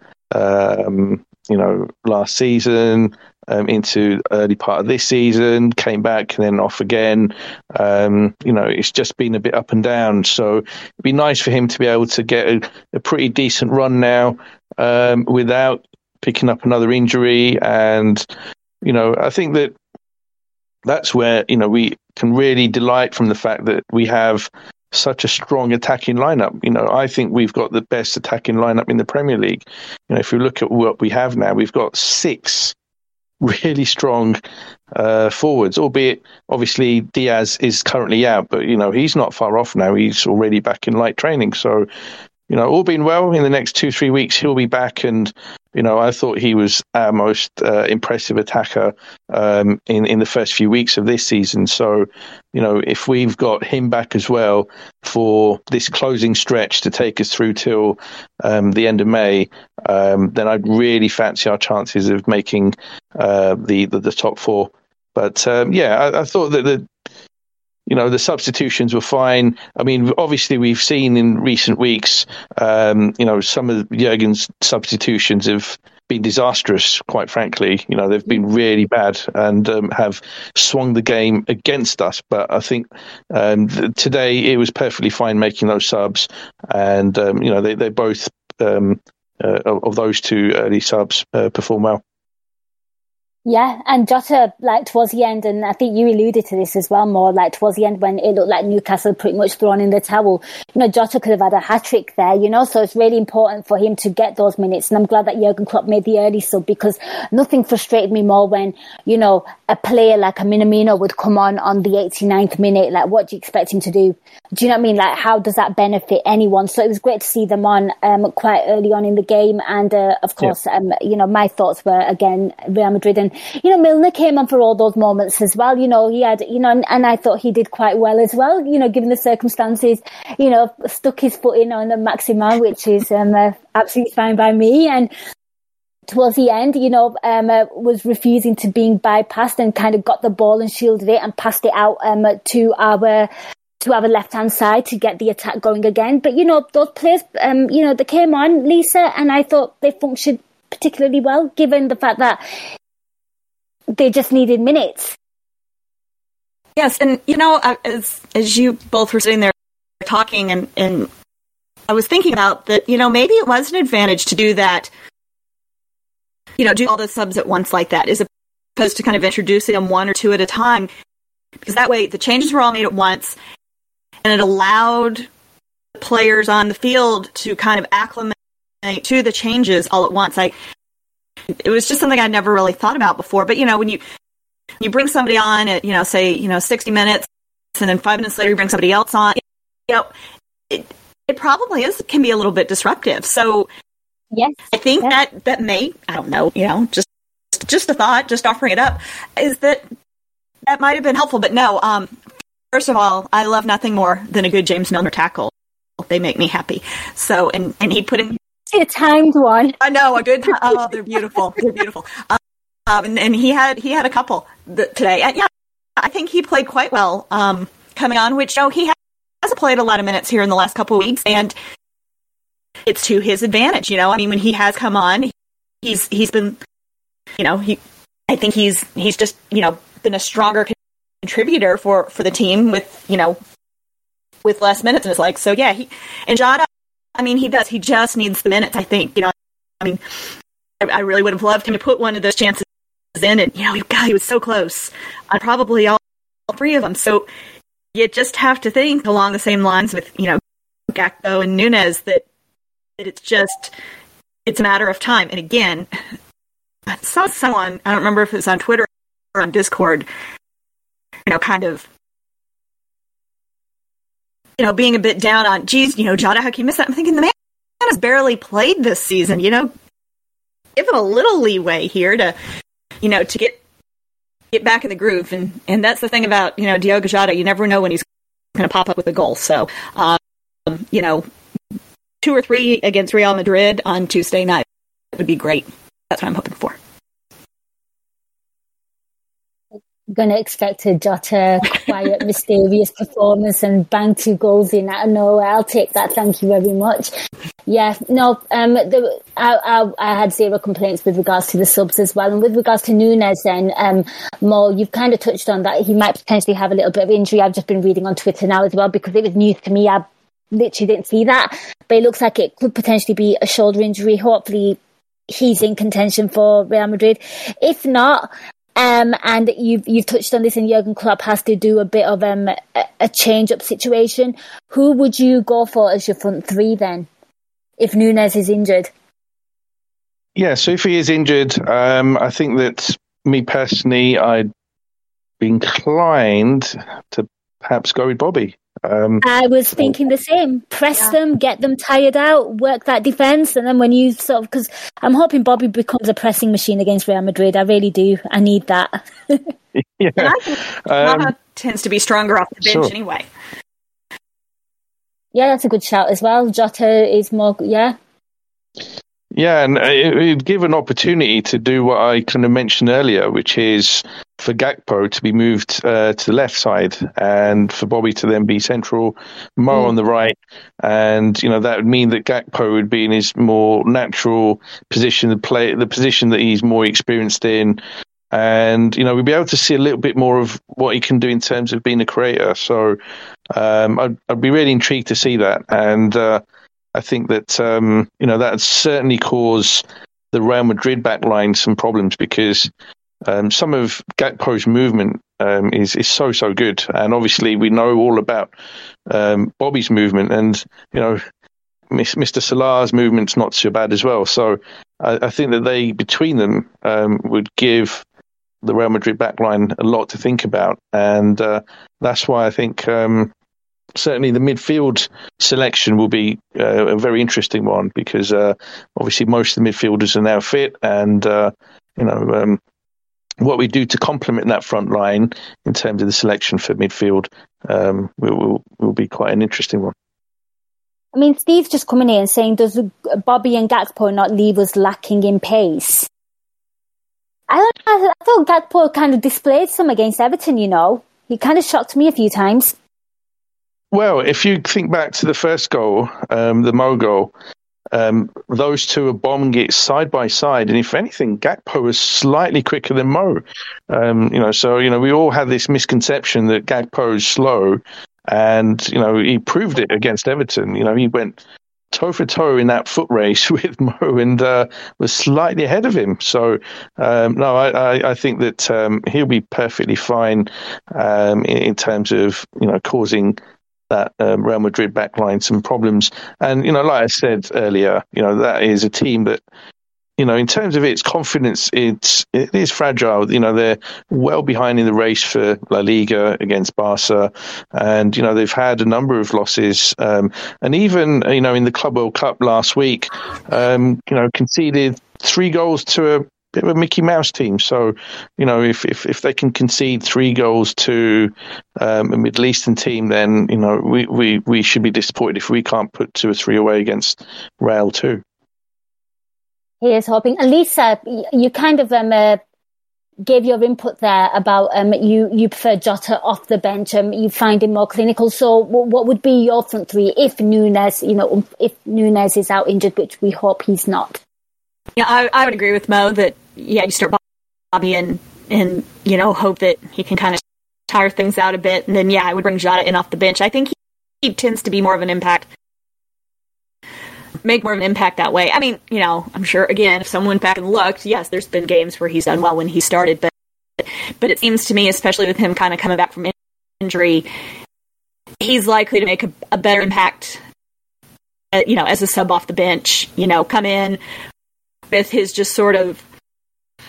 last season, into early part of this season, came back and then off again. It's just been a bit up and down, so it'd be nice for him to be able to get a pretty decent run now, without picking up another injury. And I think that's where, we can really delight from the fact that we have such a strong attacking lineup. I think we've got the best attacking lineup in the Premier League. If you look at what we have now, we've got 6 really strong forwards, albeit obviously Diaz is currently out, but, he's not far off now. He's already back in light training. So, all being well, in the next 2-3 weeks, he'll be back. And, I thought he was our most impressive attacker in the first few weeks of this season. So, if we've got him back as well for this closing stretch to take us through till the end of May, then I'd really fancy our chances of making the top 4. But, I thought that the substitutions were fine. I mean, obviously, we've seen in recent weeks, some of Jürgen's substitutions have been disastrous, quite frankly. They've been really bad and have swung the game against us. But I think today it was perfectly fine making those subs. And, they both, of those two early subs, perform well. Yeah, and Jota, towards the end, and I think you alluded to this as well, more towards the end when it looked like Newcastle pretty much thrown in the towel, Jota could have had a hat-trick there, so it's really important for him to get those minutes, and I'm glad that Jürgen Klopp made the early sub, because nothing frustrated me more when, a player like a Minamino would come on the 89th minute. What do you expect him to do? Do you know what I mean? How does that benefit anyone? So it was great to see them on quite early on in the game, and of course, my thoughts were, again, Real Madrid and And, you know, Milner came on for all those moments as well. You know, he had, you know, and I thought he did quite well as well, you know, given the circumstances, you know, stuck his foot in on the Maximin, which is absolutely fine by me. And towards the end, you know, was refusing to being bypassed and kind of got the ball and shielded it and passed it out to our left-hand side to get the attack going again. But, you know, those players, you know, they came on, Lisa, and I thought they functioned particularly well, given the fact that they just needed minutes. Yes, and, you know, as you both were sitting there talking, and I was thinking about that, you know, maybe it was an advantage to do that, you know, do all the subs at once like that, as opposed to kind of introducing them one or two at a time, because that way the changes were all made at once, and it allowed the players on the field to kind of acclimate to the changes all at once. It was just something I'd never really thought about before. But, you know, when you bring somebody on at, you know, say, you know, 60 minutes, and then 5 minutes later you bring somebody else on, you know, it probably can be a little bit disruptive. So yes, I think that may, I don't know, you know, just a thought, just offering it up, is that might have been helpful. But no, first of all, I love nothing more than a good James Milner tackle. They make me happy. So, and he put in a timed one. I know, a good. Oh, they're beautiful. They're beautiful. And he had a couple today. And yeah, I think he played quite well coming on, which, you know, he has played a lot of minutes here in the last couple of weeks, and it's to his advantage. You know, I mean, when he has come on, he's been, you know, I think he's just, you know, been a stronger contributor for the team with, you know, with less minutes. And it's like, so yeah, and Jota, I mean, he does, he just needs the minutes, I think, you know, I mean, I really would have loved him to put one of those chances in, and, you know, God, he was so close on probably all three of them. So you just have to think along the same lines with, you know, Gakpo and Núñez, that it's just, it's a matter of time. And again, I saw someone, I don't remember if it was on Twitter or on Discord, you know, kind of, you know, being a bit down on, geez, you know, Jota, how can you miss that? I'm thinking, the man has barely played this season, you know. Give him a little leeway here to, you know, to get back in the groove. And that's the thing about, you know, Diogo Jota. You never know when he's going to pop up with a goal. So, you know, 2 or 3 against Real Madrid on Tuesday night would be great. That's what I'm hoping for. Going to expect a Jota quiet, mysterious performance and bang 2 goals in out of nowhere. I'll take that. Thank you very much. Yeah, no, I had 0 complaints with regards to the subs as well. And with regards to Núñez and Mo, you've kind of touched on that. He might potentially have a little bit of injury. I've just been reading on Twitter now as well, because it was news to me. I literally didn't see that. But it looks like it could potentially be a shoulder injury. Hopefully he's in contention for Real Madrid. If not... and you've touched on this, and Jürgen Klopp has to do a bit of a change-up situation. Who would you go for as your front three then, if Núñez is injured? Yeah, so if he is injured, I think that, me personally, I'd be inclined to perhaps go with Bobby. I was thinking the same. Press them, get them tired out, work that defence, and then when you sort of, because I'm hoping Bobby becomes a pressing machine against Real Madrid. I really do. I need that. Yeah. And I think Salah tends to be stronger off the bench anyway. Yeah, that's a good shout as well. Jota is more, yeah. Yeah, and it would give an opportunity to do what I kind of mentioned earlier, which is for Gakpo to be moved to the left side and for Bobby to then be central, Mo on the right. And, you know, that would mean that Gakpo would be in his more natural position to play, the position that he's more experienced in. And, you know, we'd be able to see a little bit more of what he can do in terms of being a creator. So I'd be really intrigued to see that. And, I think that, you know, that certainly caused the Real Madrid backline some problems, because some of Gakpo's movement is so good. And obviously we know all about Bobby's movement, and, you know, Mr. Salah's movement's not so bad as well. So I think that they, between them, would give the Real Madrid backline a lot to think about. And that's why I think... certainly the midfield selection will be a very interesting one, because obviously most of the midfielders are now fit, and you know, what we do to complement that front line in terms of the selection for midfield will be quite an interesting one. I mean, Steve's just coming in saying, does Bobby and Gakpo not leave us lacking in pace? I don't know. I thought Gakpo kind of displayed some against Everton, you know. He kind of shocked me a few times. Well, if you think back to the first goal, the Mo goal, those two are bombing it side by side. And if anything, Gakpo was slightly quicker than Mo. We all had this misconception that Gakpo's slow. And, he proved it against Everton. He went toe for toe in that foot race with Mo and was slightly ahead of him. So, I think that he'll be perfectly fine in terms of, causing that Real Madrid backline some problems. And, like I said earlier, that is a team that, in terms of its confidence, it is fragile. They're well behind in the race for La Liga against Barca, and they've had a number of losses. And even in the Club World Cup last week, conceded 3 goals to a bit of a Mickey Mouse team. So if they can concede 3 goals to a Middle Eastern team, then we should be disappointed if we can't put 2 or 3 away against Real too. Here's hoping. Lisa, you kind of gave your input there about you prefer Jota off the bench. You find him more clinical. So what would be your front three if Núñez, if Núñez is out injured, which we hope he's not? Yeah, I would agree with Mo that, you start Bobby and hope that he can kind of tire things out a bit. And then, I would bring Jota in off the bench. I think he tends to be more of an impact. Make more of an impact that way. I mean, I'm sure, again, if someone went back and looked, yes, there's been games where he's done well when he started, but it seems to me, especially with him kind of coming back from injury, he's likely to make a better impact, as a sub off the bench, come in with his just sort of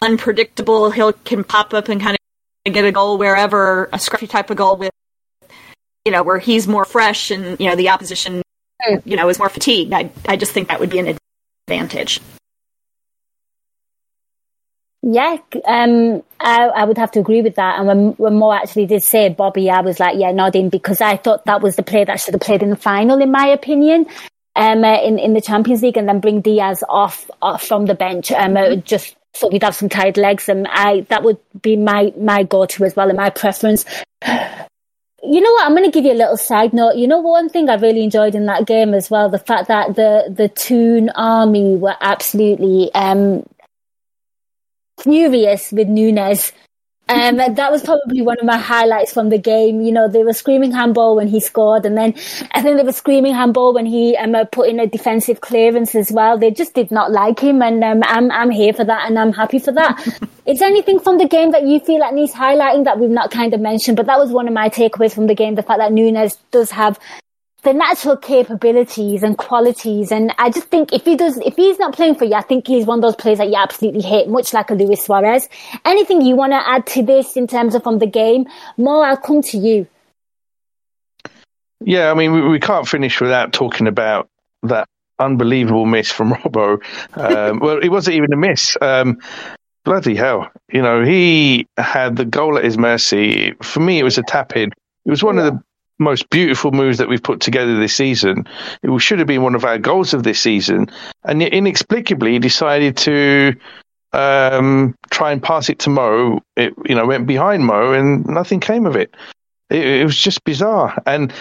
unpredictable, he can pop up and kind of get a goal wherever, a scruffy type of goal with, where he's more fresh and, the opposition is more fatigued. I just think that would be an advantage. Yeah, I would have to agree with that. And when Mo actually did say Bobby, I was like, nodding, because I thought that was the play that should have played in the final, in my opinion, in the Champions League, and then bring Diaz off from the bench, just so we'd have some tired legs. And that would be my go-to as well, and my preference. You know what? I'm going to give you a little side note. One thing I really enjoyed in that game as well, the fact that the Toon army were absolutely furious with Núñez. That was probably one of my highlights from the game. They were screaming handball when he scored, and then I think they were screaming handball when he put in a defensive clearance as well. They just did not like him, and I'm here for that, and I'm happy for that. Is there anything from the game that you feel like needs highlighting that we've not kind of mentioned? But that was one of my takeaways from the game, the fact that Núñez does have the natural capabilities and qualities. And I just think if he's not playing for you, I think he's one of those players that you absolutely hate, much like a Luis Suarez. Anything you want to add to this in terms of from the game? Mo, I'll come to you. Yeah, I mean, we can't finish without talking about that unbelievable miss from Robbo. Well, it wasn't even a miss. Bloody hell. He had the goal at his mercy. For me, it was a tap-in. It was one of the most beautiful moves that we've put together this season. It should have been one of our goals of this season. And yet inexplicably, he decided to try and pass it to Mo. It went behind Mo and nothing came of it. It was just bizarre. And,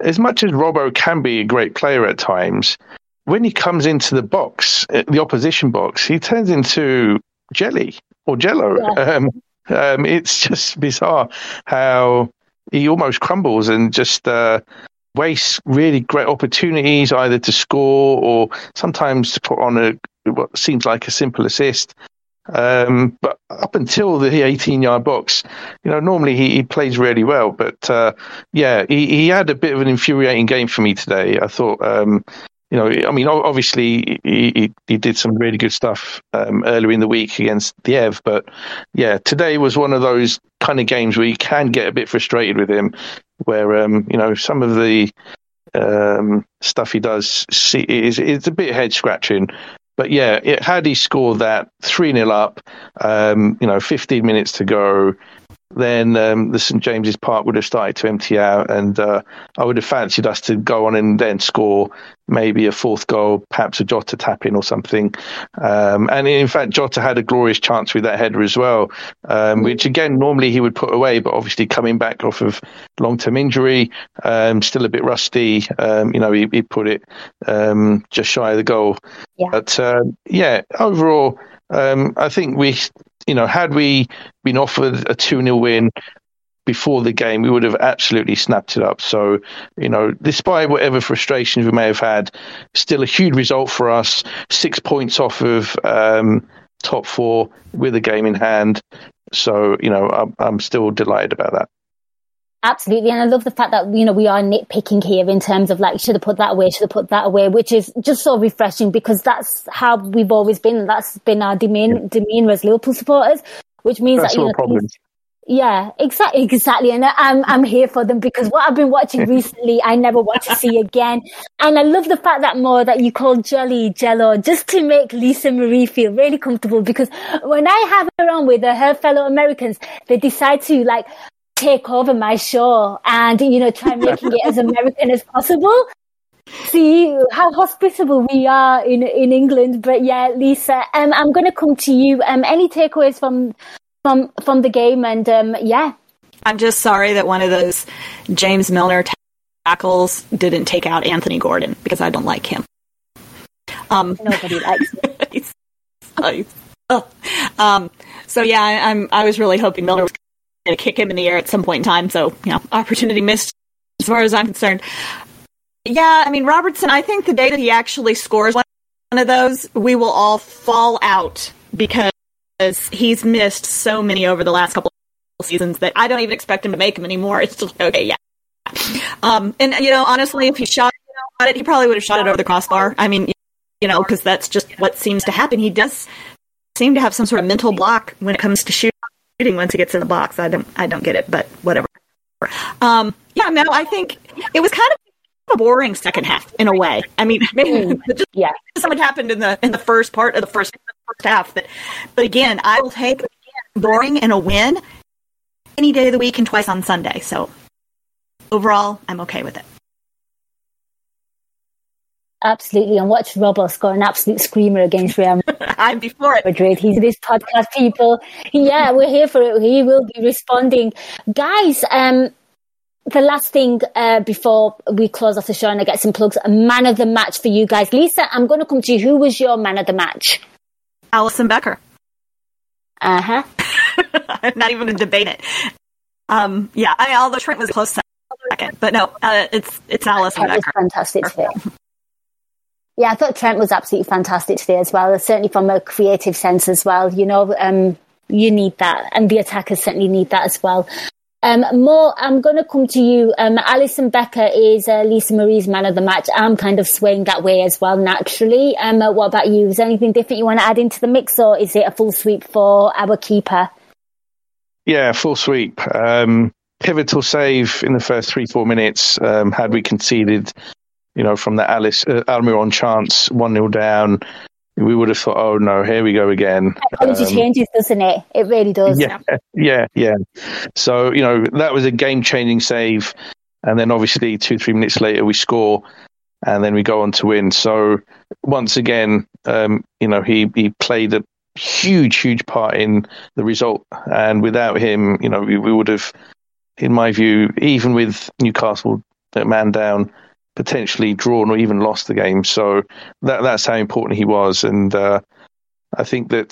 as much as Robbo can be a great player at times, when he comes into the box, the opposition box, he turns into jelly or jello. Yeah. It's just bizarre how he almost crumbles and just wastes really great opportunities, either to score or sometimes to put on what seems like a simple assist. But up until the 18-yard box, normally he plays really well. But he had a bit of an infuriating game for me today. I thought. Obviously, he did some really good stuff earlier in the week against the Ev, but today was one of those kind of games where you can get a bit frustrated with him, where some of the stuff he does is a bit head scratching. But yeah, had he scored that 3-0 up, 15 minutes to go, then the St James's Park would have started to empty out, and I would have fancied us to go on and then score maybe a fourth goal, perhaps a Jota tap in or something. And in fact, Jota had a glorious chance with that header as well, which again normally he would put away, but obviously coming back off of long-term injury, still a bit rusty. He put it just shy of the goal. Yeah. But overall, I think we. Had we been offered a 2-0 win before the game, we would have absolutely snapped it up. So, despite whatever frustrations we may have had, still a huge result for us, 6 points off of top four with a game in hand. So, I'm still delighted about that. Absolutely. And I love the fact that, we are nitpicking here in terms of should have put that away, which is just so refreshing, because that's how we've always been. That's been our demeanour as Liverpool supporters, which means that's that, problems. Yeah, exactly. And I'm here for them, because what I've been watching recently, I never want to see again. And I love the fact that you call Jolly Jello, just to make Lisa Marie feel really comfortable, because when I have her on with her fellow Americans, they decide to take over my show and try making it as American as possible. See how hospitable we are in England. But yeah, Lisa, I'm going to come to you. Any takeaways from the game? And I'm just sorry that one of those James Milner tackles didn't take out Anthony Gordon, because I don't like him. Nobody likes him. I was really hoping Milner was to kick him in the air at some point in time, so opportunity missed as far as I'm concerned. Yeah, I mean, Robertson, I think the day that he actually scores one of those, we will all fall out, because he's missed so many over the last couple of seasons that I don't even expect him to make them anymore. It's just okay, yeah. And honestly, if he shot it, he probably would have shot it over the crossbar. I mean, because that's just what seems to happen. He does seem to have some sort of mental block when it comes to shooting. Once he gets in the box, I don't get it, but whatever. I think it was kind of a boring second half in a way. I mean, something happened in the first part of the first half. But again, I will take boring and a win any day of the week and twice on Sunday. So overall, I'm okay with it. Absolutely, and watch Robbo score an absolute screamer against Real Madrid. I'm before it. Madrid. He's this podcast, people. Yeah, we're here for it. He will be responding. Guys, the last thing before we close off the show and I get some plugs, man of the match for you guys. Lisa, I'm going to come to you. Who was your man of the match? Alisson Becker. Uh-huh. I'm not even going to debate it. Although Trent was close second. But no, it's Alisson Becker. Fantastic fit. Yeah, I thought Trent was absolutely fantastic today as well, certainly from a creative sense as well. You need that, and the attackers certainly need that as well. Mo, I'm going to come to you. Alisson Becker is Lisa Marie's man of the match. I'm kind of swaying that way as well, naturally. What about you? Is there anything different you want to add into the mix, or is it a full sweep for our keeper? Yeah, full sweep. Pivotal save in the first 3-4 minutes. Had we conceded... from the Almiron chance, 1-0 down, we would have thought, oh no, here we go again. Technology changes, doesn't it? It really does. Yeah. So, that was a game-changing save. And then obviously 2-3 minutes later, we score and then we go on to win. So once again, he played a huge part in the result. And without him, we would have, in my view, even with Newcastle man down, potentially drawn or even lost the game. So that's how important he was. And I think that,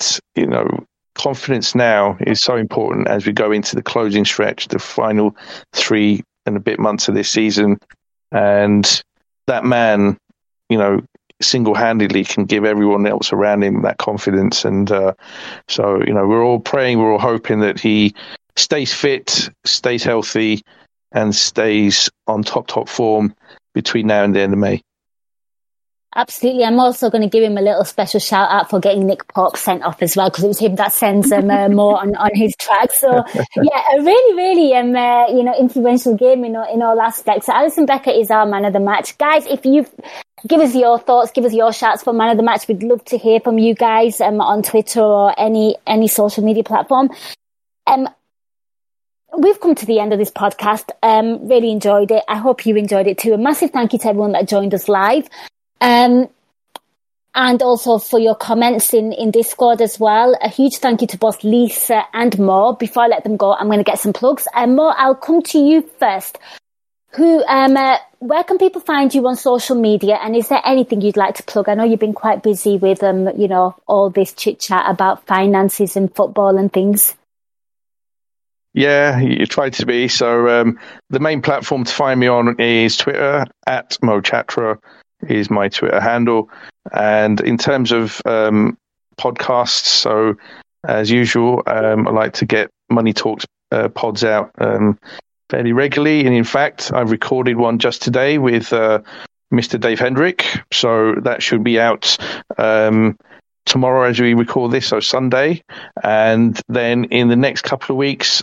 confidence now is so important as we go into the closing stretch, the final 3 and a bit months of this season. And that man, single-handedly can give everyone else around him that confidence. And so, we're all praying, we're all hoping that he stays fit, stays healthy, and stays on top form between now and the end of May. Absolutely. I'm also going to give him a little special shout out for getting Nick Pope sent off as well, because it was him that sends him more on his track. So yeah, a really, really influential game in all aspects. So Alisson Becker is our man of the match. Guys, if you've give us your thoughts, give us your shouts for man of the match. We'd love to hear from you guys on Twitter or any social media platform. We've come to the end of this podcast. Really enjoyed it. I hope you enjoyed it too. A massive thank you to everyone that joined us live. And also for your comments in Discord as well. A huge thank you to both Lisa and Mo. Before I let them go, I'm going to get some plugs. Mo, I'll come to you first. Where can people find you on social media, and is there anything you'd like to plug? I know you've been quite busy with, all this chit chat about finances and football and things. Yeah, you try to be. So the main platform to find me on is Twitter, at Mo Chatra is my Twitter handle. And in terms of podcasts, so as usual, I like to get Money Talks pods out fairly regularly, and in fact I've recorded one just today with Mr. Dave Hendrick, so that should be out tomorrow as we record this, so Sunday. And then in the next couple of weeks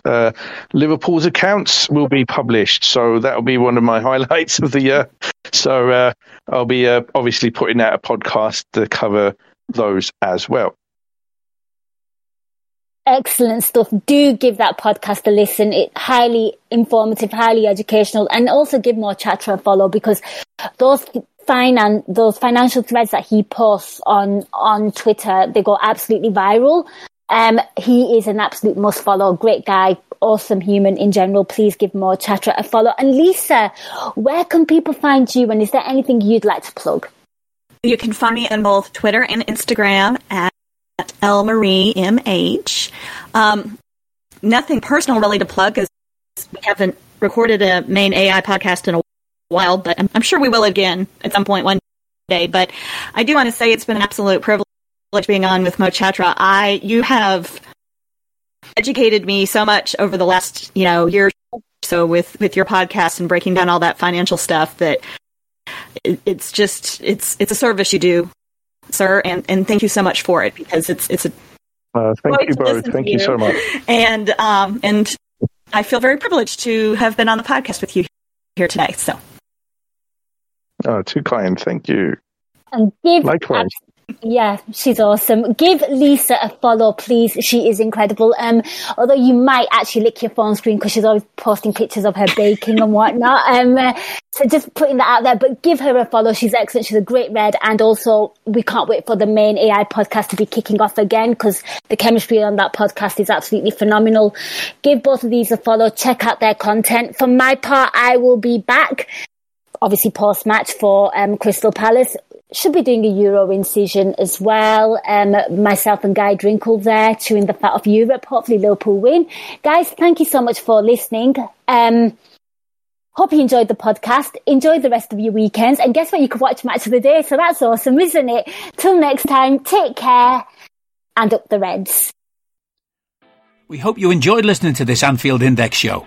Liverpool's accounts will be published, so that'll be one of my highlights of the year. So I'll be obviously putting out a podcast to cover those as well. Excellent stuff. Do give that podcast a listen. It's highly informative, highly educational, and also give Mo Chatra a follow, because those financial threads that he posts on Twitter, they go absolutely viral. He is an absolute must follow. Great guy, awesome human in general. Please give Mo Chatra a follow. And Lisa, where can people find you, and is there anything you'd like to plug? You can find me on both Twitter and Instagram at LMarieMH. Nothing personal really to plug, because we haven't recorded a main AI podcast in a while, but I'm sure we will again at some point one day. But I do want to say it's been an absolute privilege being on with Mo Chatra. You have educated me so much over the last year or so with your podcast and breaking down all that financial stuff, that it's a service you do, sir, and thank you so much for it, because it's a thank you both. Thank you so much. And and I feel very privileged to have been on the podcast with you here today. So too kind. Thank you. And likewise. Yeah, she's awesome. Give Lisa a follow, please. She is incredible. Although you might actually lick your phone screen, because she's always posting pictures of her baking and whatnot. So just putting that out there, but give her a follow. She's excellent. She's a great red. And also, we can't wait for the main AI podcast to be kicking off again, because the chemistry on that podcast is absolutely phenomenal. Give both of these a follow. Check out their content. For my part, I will be back, obviously post-match for Crystal Palace. Should be doing a Euro incision as well. Myself and Guy Drinkle there, chewing the fat off Europe. Hopefully Liverpool win. Guys, thank you so much for listening. Hope you enjoyed the podcast. Enjoy the rest of your weekends. And guess what? You can watch Match of the Day. So that's awesome, isn't it? Till next time, take care, and up the Reds. We hope you enjoyed listening to this Anfield Index show.